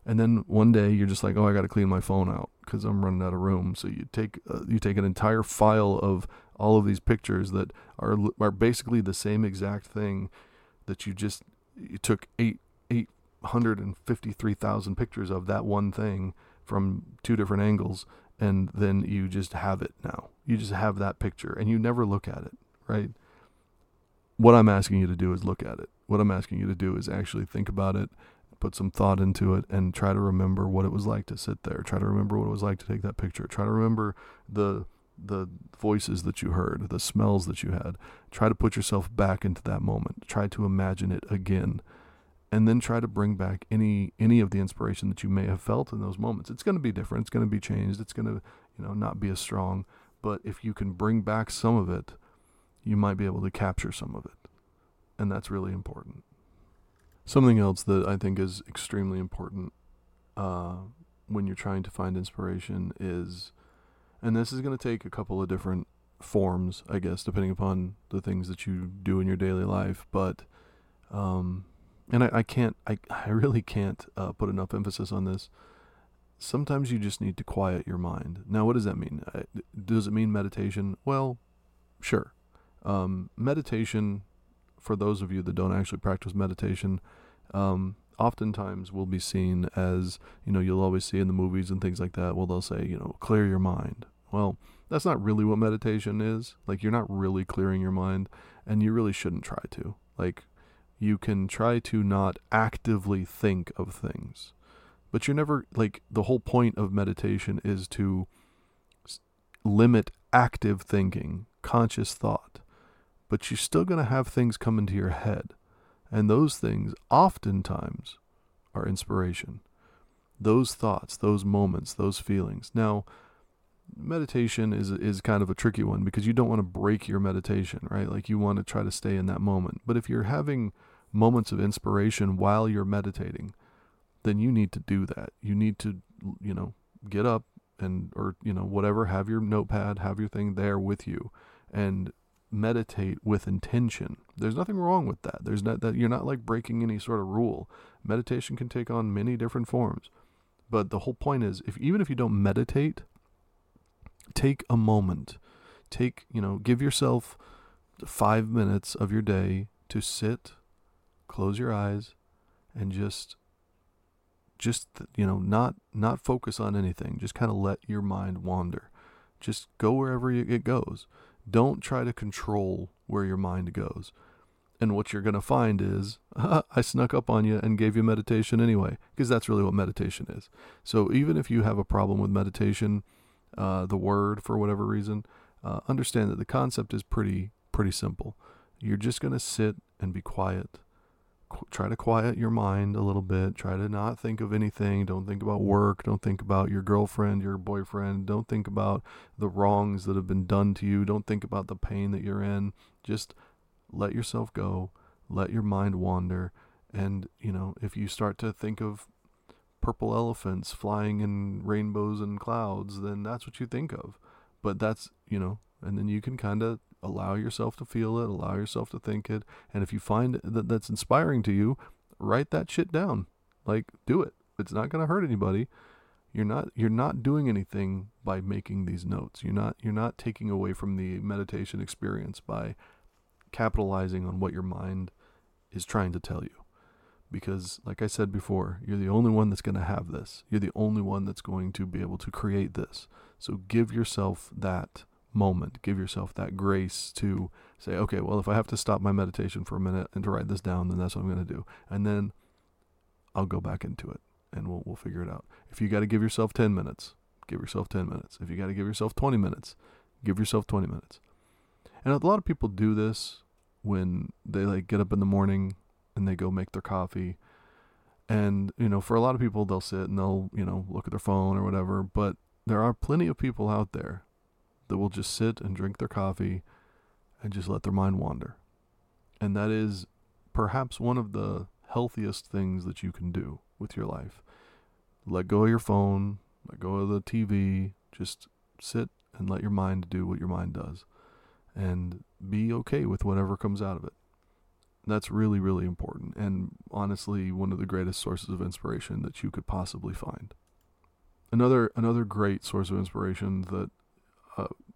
And then one day you're just like, oh, I got to clean my phone out because I'm running out of room. So you take an entire file of all of these pictures that are basically the same exact thing that you took 853,000 pictures of that one thing from two different angles. And then you just have it now. You just have that picture and you never look at it, right? What I'm asking you to do is look at it. What I'm asking you to do is actually think about it, put some thought into it, and try to remember what it was like to sit there. Try to remember what it was like to take that picture. Try to remember the voices that you heard, the smells that you had. Try to put yourself back into that moment. Try to imagine it again. And then try to bring back any of the inspiration that you may have felt in those moments. It's going to be different. It's going to be changed. It's going to, you know, not be as strong. But if you can bring back some of it, you might be able to capture some of it. And that's really important. Something else that I think is extremely important when you're trying to find inspiration is, and this is going to take a couple of different forms, I guess, depending upon the things that you do in your daily life, but and I really can't put enough emphasis on this. Sometimes you just need to quiet your mind. Now, what does that mean? Does it mean meditation? Well, sure. Meditation, for those of you that don't actually practice meditation, oftentimes will be seen as, you know, you'll always see in the movies and things like that, well, they'll say, you know, clear your mind. Well, that's not really what meditation is. Like, you're not really clearing your mind, and you really shouldn't try to. Like, you can try to not actively think of things, but you're never, like, the whole point of meditation is to limit active thinking, conscious thought, but you're still going to have things come into your head. And those things oftentimes are inspiration. Those thoughts, those moments, those feelings. Now, meditation is kind of a tricky one because you don't want to break your meditation, right? Like, you want to try to stay in that moment. But if you're having moments of inspiration while you're meditating, then you need to do that. You need to, you know, get up and, or, you know, whatever, have your notepad, have your thing there with you, and meditate with intention. There's nothing wrong with that. There's not that you're not like breaking any sort of rule. Meditation can take on many different forms. But the whole point is, even if you don't meditate, take a moment. Give yourself 5 minutes of your day to sit, close your eyes, and not focus on anything. Just kind of let your mind wander. Just go wherever it goes. Don't try to control where your mind goes. And what you're going to find is, I snuck up on you and gave you meditation anyway, because that's really what meditation is. So even if you have a problem with meditation, the word for whatever reason, understand that the concept is pretty simple. You're just going to sit and be quiet. Try to quiet your mind a little bit. Try to not think of anything. Don't think about work. Don't think about your girlfriend, your boyfriend. Don't think about the wrongs that have been done to you. Don't think about the pain that you're in. Just let yourself go, let your mind wander, and, if you start to think of purple elephants flying in rainbows and clouds, then that's what you think of. But that's, and then you can kind of allow yourself to feel it, allow yourself to think it, and if you find that that's inspiring to you, write that shit down. Like, do it. It's not going to hurt anybody. You're not doing anything by making these notes. You're not taking away from the meditation experience by capitalizing on what your mind is trying to tell you, because like I said before, you're the only one that's going to have this. You're the only one that's going to be able to create this. So give yourself that moment, give yourself that grace to say, okay, well, if I have to stop my meditation for a minute and to write this down, then that's what I'm going to do, and then I'll go back into it and we'll figure it out. If you got to give yourself 10 minutes, give yourself 10 minutes. If you got to give yourself 20 minutes, give yourself 20 minutes. And a lot of people do this when they get up in the morning and they go make their coffee. And, for a lot of people, they'll sit and they'll, look at their phone or whatever. But there are plenty of people out there that will just sit and drink their coffee and just let their mind wander. And that is perhaps one of the healthiest things that you can do with your life. Let go of your phone, let go of the TV, just sit and let your mind do what your mind does. And be okay with whatever comes out of it. That's really, really important. And honestly, one of the greatest sources of inspiration that you could possibly find. Another great source of inspiration that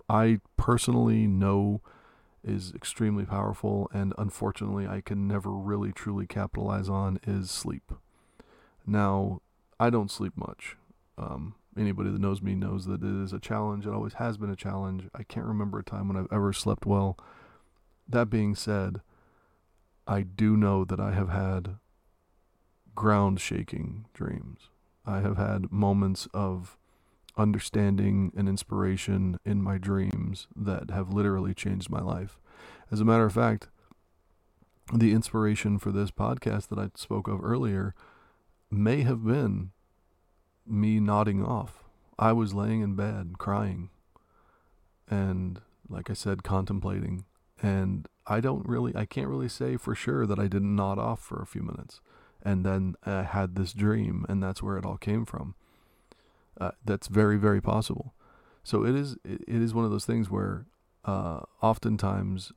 I personally know is extremely powerful, and unfortunately I can never really truly capitalize on, is sleep. Now, I don't sleep much. Anybody that knows me knows that it is a challenge. It always has been a challenge. I can't remember a time when I've ever slept well. That being said, I do know that I have had ground-shaking dreams. I have had moments of understanding and inspiration in my dreams that have literally changed my life. As a matter of fact, the inspiration for this podcast that I spoke of earlier may have been me nodding off. I was laying in bed crying and, like I said, contemplating, and I can't really say for sure that I didn't nod off for a few minutes, and then I had this dream, and that's where it all came from. That's very, very possible. So it is one of those things where oftentimes,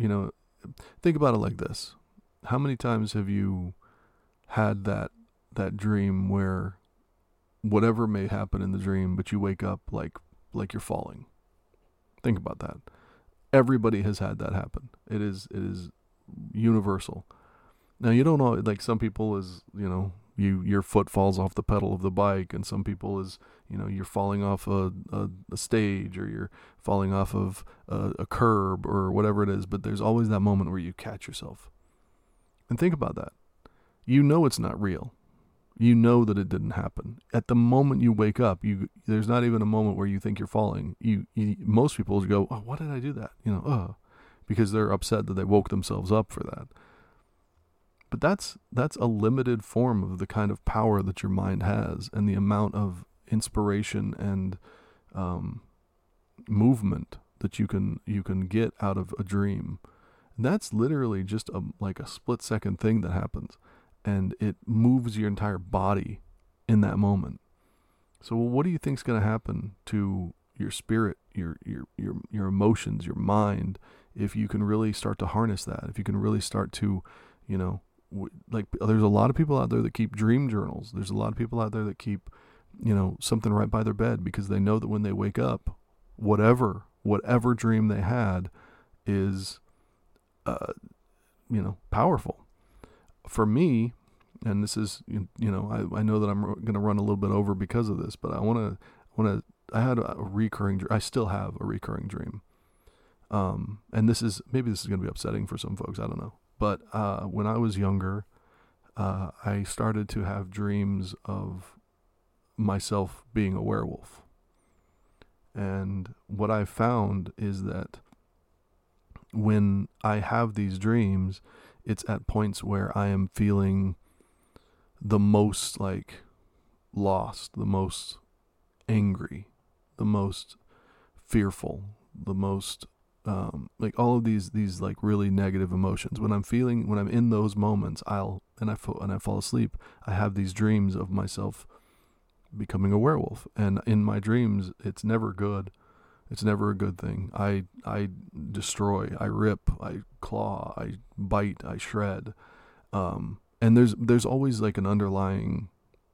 think about it like this. How many times have you had that dream where whatever may happen in the dream, but you wake up like you're falling? Think about that. Everybody has had that happen. It is universal. Now, you don't know, like, some people is, your foot falls off the pedal of the bike, and some people is, you're falling off a stage, or you're falling off of a curb, or whatever it is, but there's always that moment where you catch yourself. And think about that. It's not real. You know that it didn't happen. At the moment you wake up, there's not even a moment where you think you're falling. Most people go, oh, why did I do that? Because they're upset that they woke themselves up for that. But that's a limited form of the kind of power that your mind has, and the amount of inspiration and movement that you can get out of a dream. And that's literally just a split second thing that happens. And it moves your entire body in that moment. So what do you think is going to happen to your spirit, your emotions, your mind, if you can really start to harness that, if you can really start to, you know, like there's a lot of people out there that keep dream journals. There's a lot of people out there that keep, you know, something right by their bed because they know that when they wake up, whatever dream they had is, you know, powerful. For me, and this is, you know, I know that I'm going to run a little bit over because of this, but I still have a recurring dream. And maybe this is going to be upsetting for some folks. I don't know. But when I was younger, I started to have dreams of myself being a werewolf. And what I found is that when I have these dreams, it's at points where I am feeling the most like lost, the most angry, the most fearful, the most like all of these like really negative emotions. When I'm in those moments, I fall asleep. I have these dreams of myself becoming a werewolf, and in my dreams, it's never good. It's never a good thing. I destroy, I rip, I claw, I bite, I shred. And there's always like an underlying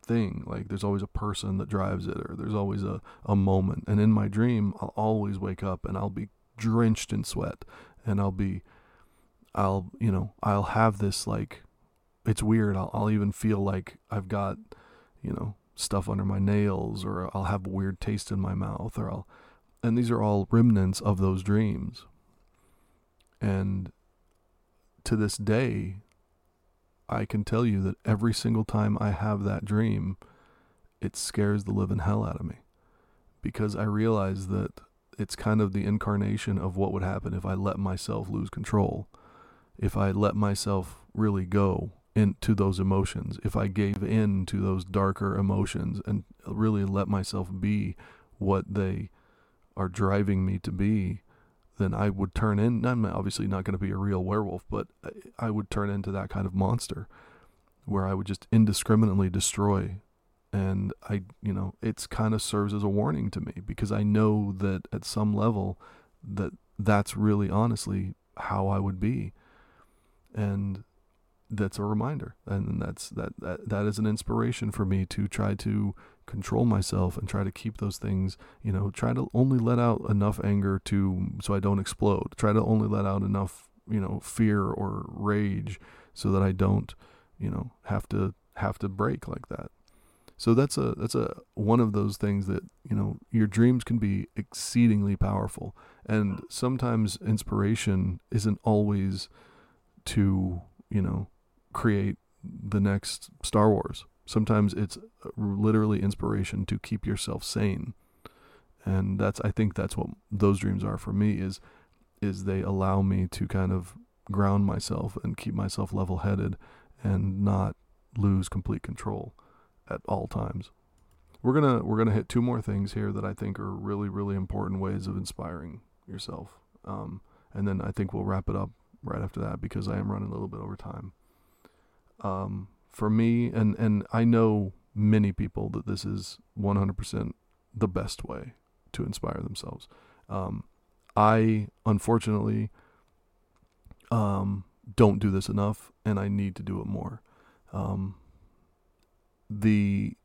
thing. Like there's always a person that drives it, or there's always a moment. And in my dream, I'll always wake up and I'll be drenched in sweat, and I'll have this, like, it's weird. I'll even feel like I've got, you know, stuff under my nails, or I'll have a weird taste in my mouth, or and these are all remnants of those dreams. And to this day, I can tell you that every single time I have that dream, it scares the living hell out of me, because I realize that it's kind of the incarnation of what would happen if I let myself lose control, if I let myself really go into those emotions, if I gave in to those darker emotions and really let myself be what they are driving me to be, then I would turn in. I'm obviously not going to be a real werewolf, but I would turn into that kind of monster where I would just indiscriminately destroy. And I, you know, it's kind of serves as a warning to me, because I know that at some level that's really honestly how I would be. And that's a reminder. And that is an inspiration for me to try to control myself and try to keep those things, you know, try to only let out enough anger so I don't explode. Try to only let out enough, you know, fear or rage so that I don't, you know, have to break like that. So that's one of those things that, you know, your dreams can be exceedingly powerful. And sometimes inspiration isn't always to, you know, create the next Star Wars. Sometimes it's literally inspiration to keep yourself sane. And I think that's what those dreams are for me, is they allow me to kind of ground myself and keep myself level-headed and not lose complete control at all times. We're gonna hit two more things here that I think are really, really important ways of inspiring yourself. And then I think we'll wrap it up right after that, because I am running a little bit over time. For me, and I know many people that this is 100% the best way to inspire themselves. I, unfortunately, don't do this enough, and I need to do it more. The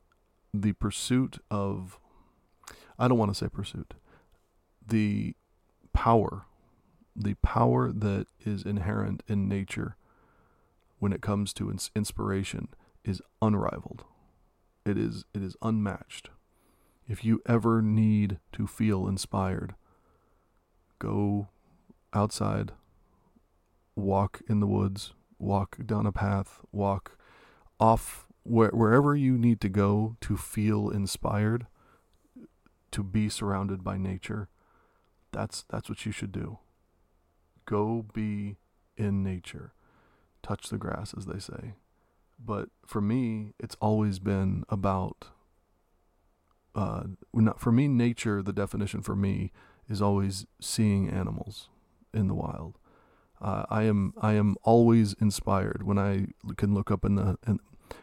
pursuit of, I don't want to say pursuit, the power that is inherent in nature when it comes to inspiration is unrivaled. It is unmatched. If you ever need to feel inspired, go outside, walk in the woods, walk down a path, walk off wherever you need to go to feel inspired, to be surrounded by nature. That's what you should do. Go be in nature. Touch the grass, as they say. But for me, it's always been about, nature, the definition for me is always seeing animals in the wild. I am always inspired when I can look up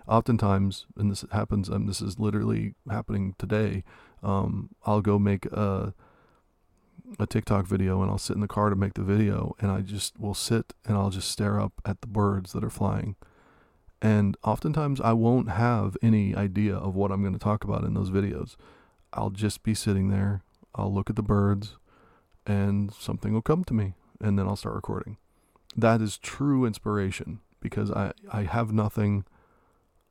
oftentimes, and this happens, and this is literally happening today, I'll go make a TikTok video and I'll sit in the car to make the video, and I just will sit and I'll just stare up at the birds that are flying. And oftentimes I won't have any idea of what I'm going to talk about in those videos. I'll just be sitting there. I'll look at the birds and something will come to me, and then I'll start recording. That is true inspiration, because I have nothing.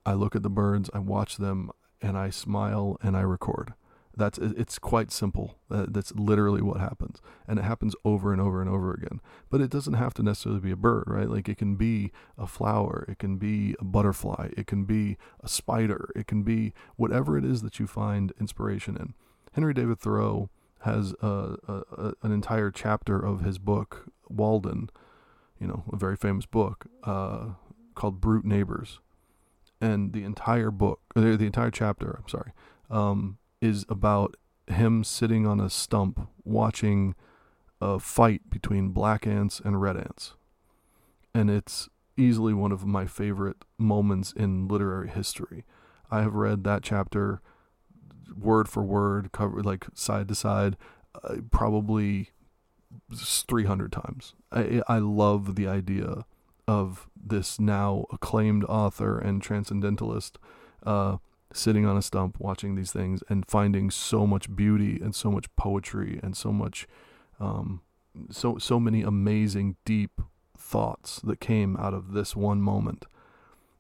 I look at the birds, I watch them, and I smile and I record. It's quite simple. That's literally what happens. And it happens over and over and over again. But it doesn't have to necessarily be a bird, right? Like, it can be a flower. It can be a butterfly. It can be a spider. It can be whatever it is that you find inspiration in. Henry David Thoreau has an entire chapter of his book, Walden, a very famous book, called Brute Neighbors. And the entire chapter, is about him sitting on a stump watching a fight between black ants and red ants. And it's easily one of my favorite moments in literary history. I have read that chapter word for word, covered like side to side, probably 300 times. I love the idea of this now acclaimed author and transcendentalist sitting on a stump watching these things and finding so much beauty and so much poetry and so much, so many amazing deep thoughts that came out of this one moment.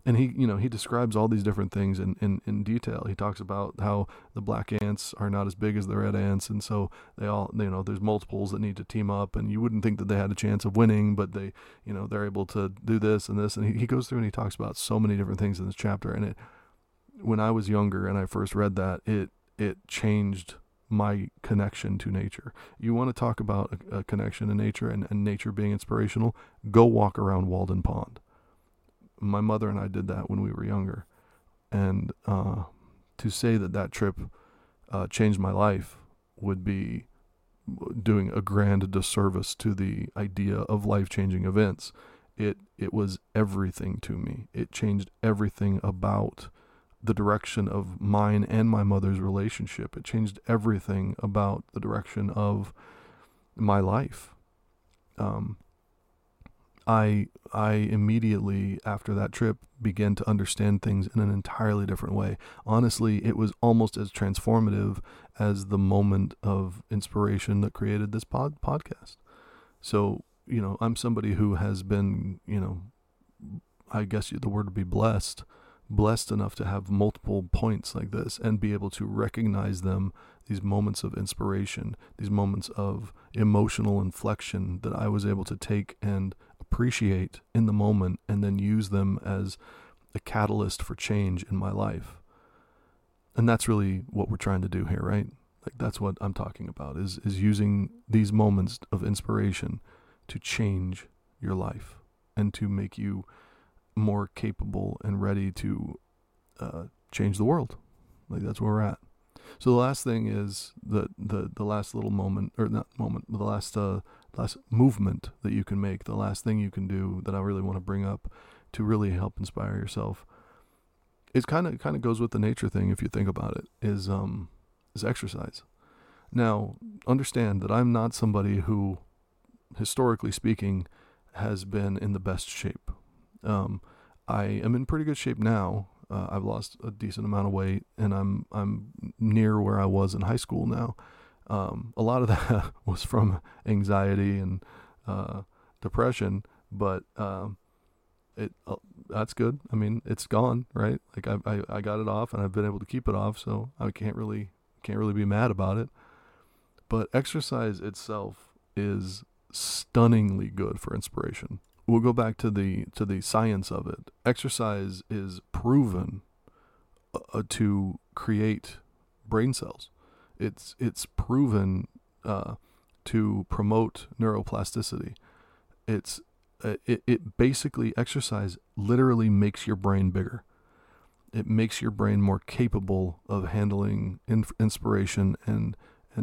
And he describes all these different things in detail. He talks about how the black ants are not as big as the red ants, and so they all, there's multiples that need to team up, and you wouldn't think that they had a chance of winning, but they, they're able to do this and this. And he goes through and he talks about so many different things in this chapter. And it, when I was younger and I first read that, it changed my connection to nature. You want to talk about a connection to nature and nature being inspirational? Go walk around Walden Pond. My mother and I did that when we were younger. And to say that trip changed my life would be doing a grand disservice to the idea of life-changing events. It was everything to me. It changed everything about the direction of mine and my mother's relationship. It changed everything about the direction of my life. I immediately after that trip began to understand things in an entirely different way. Honestly, it was almost as transformative as the moment of inspiration that created this podcast. So, I'm somebody who has been, I guess the word would be blessed enough to have multiple points like this and be able to recognize them, these moments of inspiration, these moments of emotional inflection that I was able to take and appreciate in the moment and then use them as a catalyst for change in my life. And that's really what we're trying to do here, right? Like, that's what I'm talking about is using these moments of inspiration to change your life and to make you more capable and ready to change the world. Like, that's where we're at. So the last thing is the last little moment, or not moment, but the last movement that you can make, the last thing you can do that I really want to bring up to really help inspire yourself. It kind of goes with the nature thing, if you think about it, is exercise. Now, understand that I'm not somebody who, historically speaking, has been in the best shape. I am in pretty good shape now. I've lost a decent amount of weight, and I'm near where I was in high school now. A lot of that was from anxiety and depression, but that's good. I mean, it's gone, right? Like, I got it off, and I've been able to keep it off, so I can't really be mad about it. But exercise itself is stunningly good for inspiration. We'll go back to the science of it. Exercise is proven to create brain cells. It's proven to promote neuroplasticity. It basically, exercise literally makes your brain bigger. It makes your brain more capable of handling inspiration and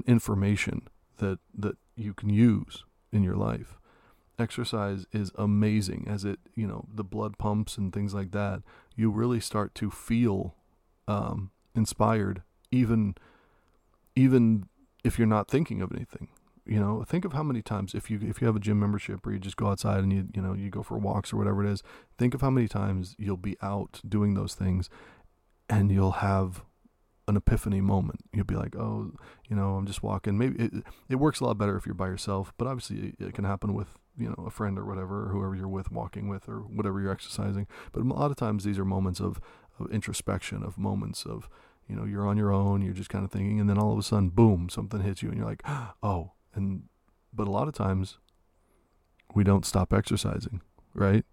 information that you can use in your life. Exercise is amazing as it, the blood pumps and things like that. You really start to feel inspired, even if you're not thinking of anything. you know, think of how many times if you have a gym membership or you just go outside and you go for walks or whatever it is, think of how many times you'll be out doing those things and you'll have an epiphany moment. You'll be like, oh, you know, I'm just walking. Maybe it works a lot better if you're by yourself, but obviously it can happen with, you know, a friend or whatever, or whoever you're with, walking with, or whatever you're exercising. But a lot of times these are moments of introspection, of moments of, you know, you're on your own, you're just kind of thinking, and then all of a sudden, boom, something hits you and you're like, oh. But a lot of times we don't stop exercising, right?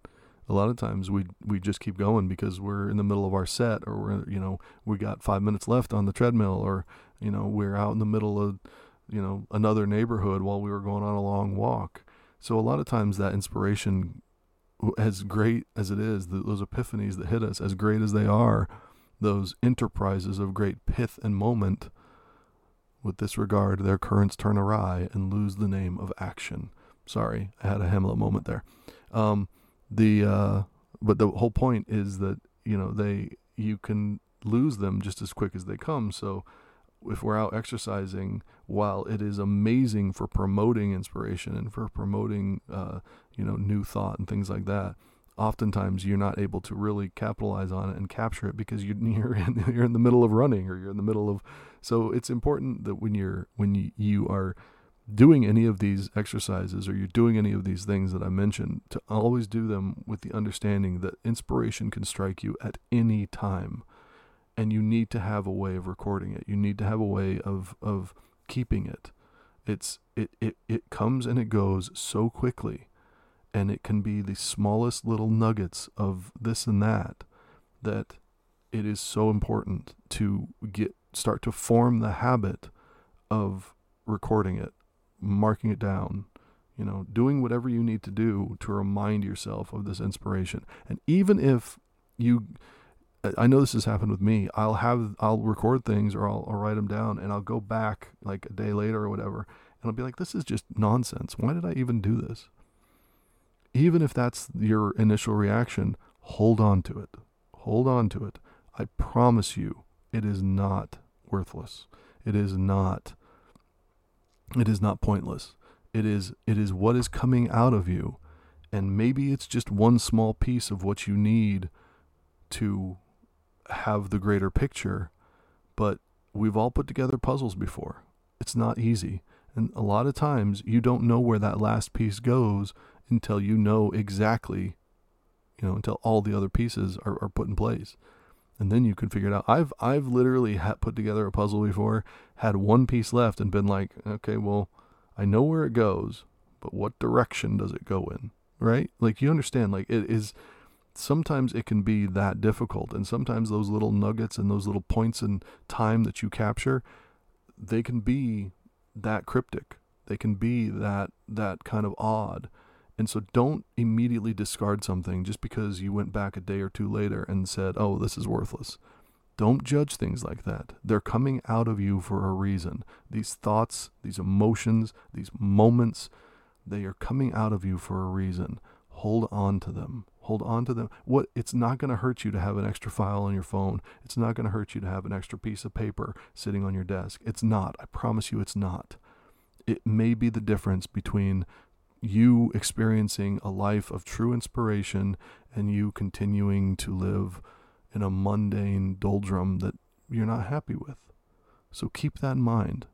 A lot of times we just keep going because we're in the middle of our set, or we're, you know, we got 5 minutes left on the treadmill, or, you know, we're out in the middle of, you know, another neighborhood while we were going on a long walk. So a lot of times that inspiration, as great as it is, those epiphanies that hit us, as great as they are, those enterprises of great pith and moment, with this regard, their currents turn awry and lose the name of action. Sorry, I had a Hamlet moment there. But the whole point is that, you know, you can lose them just as quick as they come. So if we're out exercising, while it is amazing for promoting inspiration and for promoting, you know, new thought and things like that, oftentimes you're not able to really capitalize on it and capture it because you're in the middle of running, or you're in the middle of. So it's important that when you are doing any of these exercises, or you're doing any of these things that I mentioned, to always do them with the understanding that inspiration can strike you at any time, and you need to have a way of recording it. You need to have a way of keeping it. It comes and it goes so quickly. And it can be the smallest little nuggets of this and that it is so important to start to form the habit of recording it, marking it down, you know, doing whatever you need to do to remind yourself of this inspiration. And even if I know this has happened with me, I'll record things, or I'll write them down, and I'll go back like a day later or whatever, and I'll be like, this is just nonsense. Why did I even do this? Even if that's your initial reaction, hold on to it. Hold on to it. I promise you, it is not worthless. It is not pointless. It is what is coming out of you. And maybe it's just one small piece of what you need to have the greater picture. But we've all put together puzzles before. It's not easy. And a lot of times you don't know where that last piece goes until you know exactly, you know, until all the other pieces are put in place. And then you can figure it out. I've literally put together a puzzle before, had one piece left and been like, okay, well, I know where it goes, but what direction does it go in, right? Like, you understand, like, it is, sometimes it can be that difficult. And sometimes those little nuggets and those little points in time that you capture, they can be that cryptic. They can be that kind of odd. And so don't immediately discard something just because you went back a day or two later and said, oh, this is worthless. Don't judge things like that. They're coming out of you for a reason. These thoughts, these emotions, these moments, they are coming out of you for a reason. Hold on to them. Hold on to them. It's not going to hurt you to have an extra file on your phone. It's not going to hurt you to have an extra piece of paper sitting on your desk. It's not. I promise you it's not. It may be the difference between you experiencing a life of true inspiration and you continuing to live in a mundane doldrum that you're not happy with. So keep that in mind.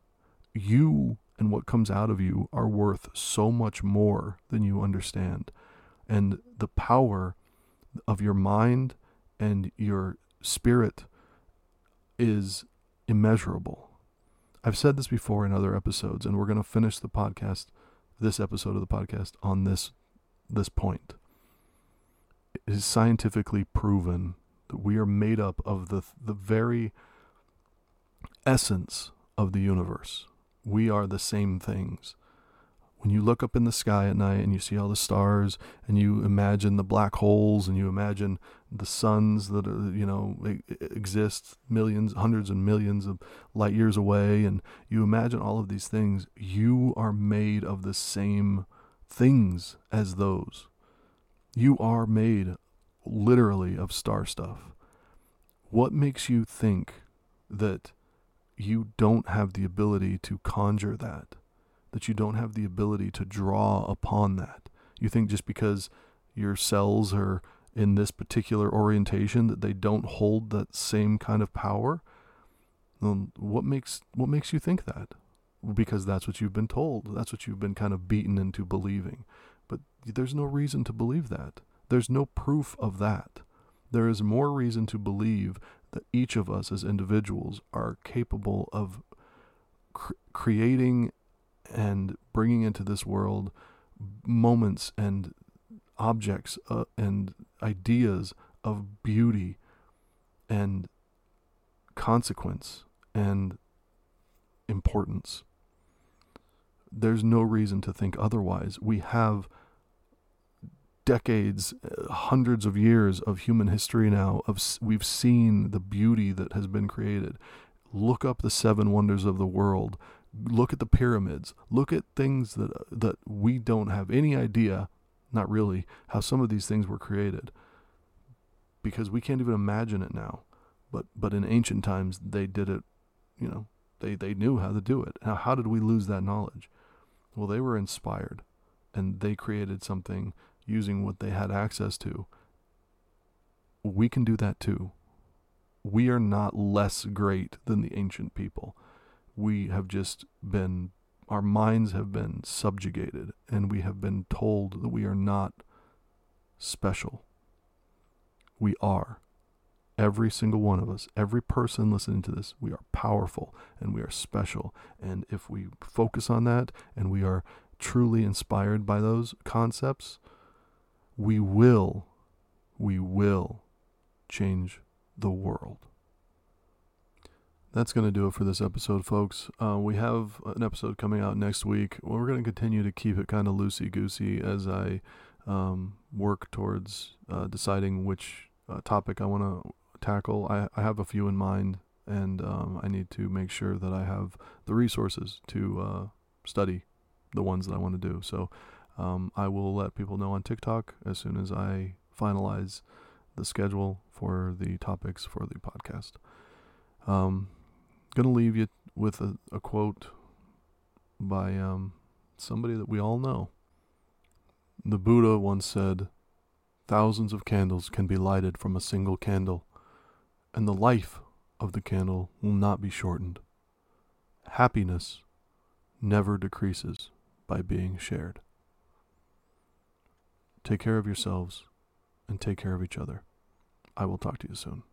You and what comes out of you are worth so much more than you understand. And the power of your mind and your spirit is immeasurable. I've said this before in other episodes, and we're going to finish the podcast, this episode of the podcast, on this point. It is scientifically proven that we are made up of the very essence of the universe. We are the same things. When you look up in the sky at night and you see all the stars and you imagine the black holes and you imagine the suns that are, you know, exist millions, hundreds and millions of light years away, and you imagine all of these things, you are made of the same things as those. You are made literally of star stuff. What makes you think that you don't have the ability to conjure that? that you don't have the ability to draw upon that. You think just because your cells are in this particular orientation that they don't hold that same kind of power? Well, what makes you think that? Because that's what you've been told. That's what you've been kind of beaten into believing. But there's no reason to believe that. There's no proof of that. There is more reason to believe that each of us as individuals are capable of creating and bringing into this world moments and objects and ideas of beauty and consequence and importance. There's no reason to think otherwise. We have decades, hundreds of years of human history now. We've seen the beauty that has been created. Look up the seven wonders of the world. Look at the pyramids. Look at things that we don't have any idea, not really, how some of these things were created, because we can't even imagine it now. But in ancient times they did it. You know, they knew how to do it. Now, how did we lose that knowledge? Well, they were inspired, and they created something using what they had access to. We can do that too. We are not less great than the ancient people. We have just been, our minds have been subjugated, and we have been told that we are not special. We are. Every single one of us, every person listening to this, we are powerful and we are special. And if we focus on that and we are truly inspired by those concepts, we will change the world. That's going to do it for this episode, folks. We have an episode coming out next week. We're going to continue to keep it kind of loosey-goosey as I work towards deciding which topic I want to tackle. I have a few in mind, and I need to make sure that I have the resources to study the ones that I want to do. So I will let people know on TikTok as soon as I finalize the schedule for the topics for the podcast. Gonna leave you with a quote by somebody that we all know. The Buddha once said, "Thousands of candles can be lighted from a single candle, and the life of the candle will not be shortened. Happiness never decreases by being shared." Take care of yourselves and take care of each other. I will talk to you soon.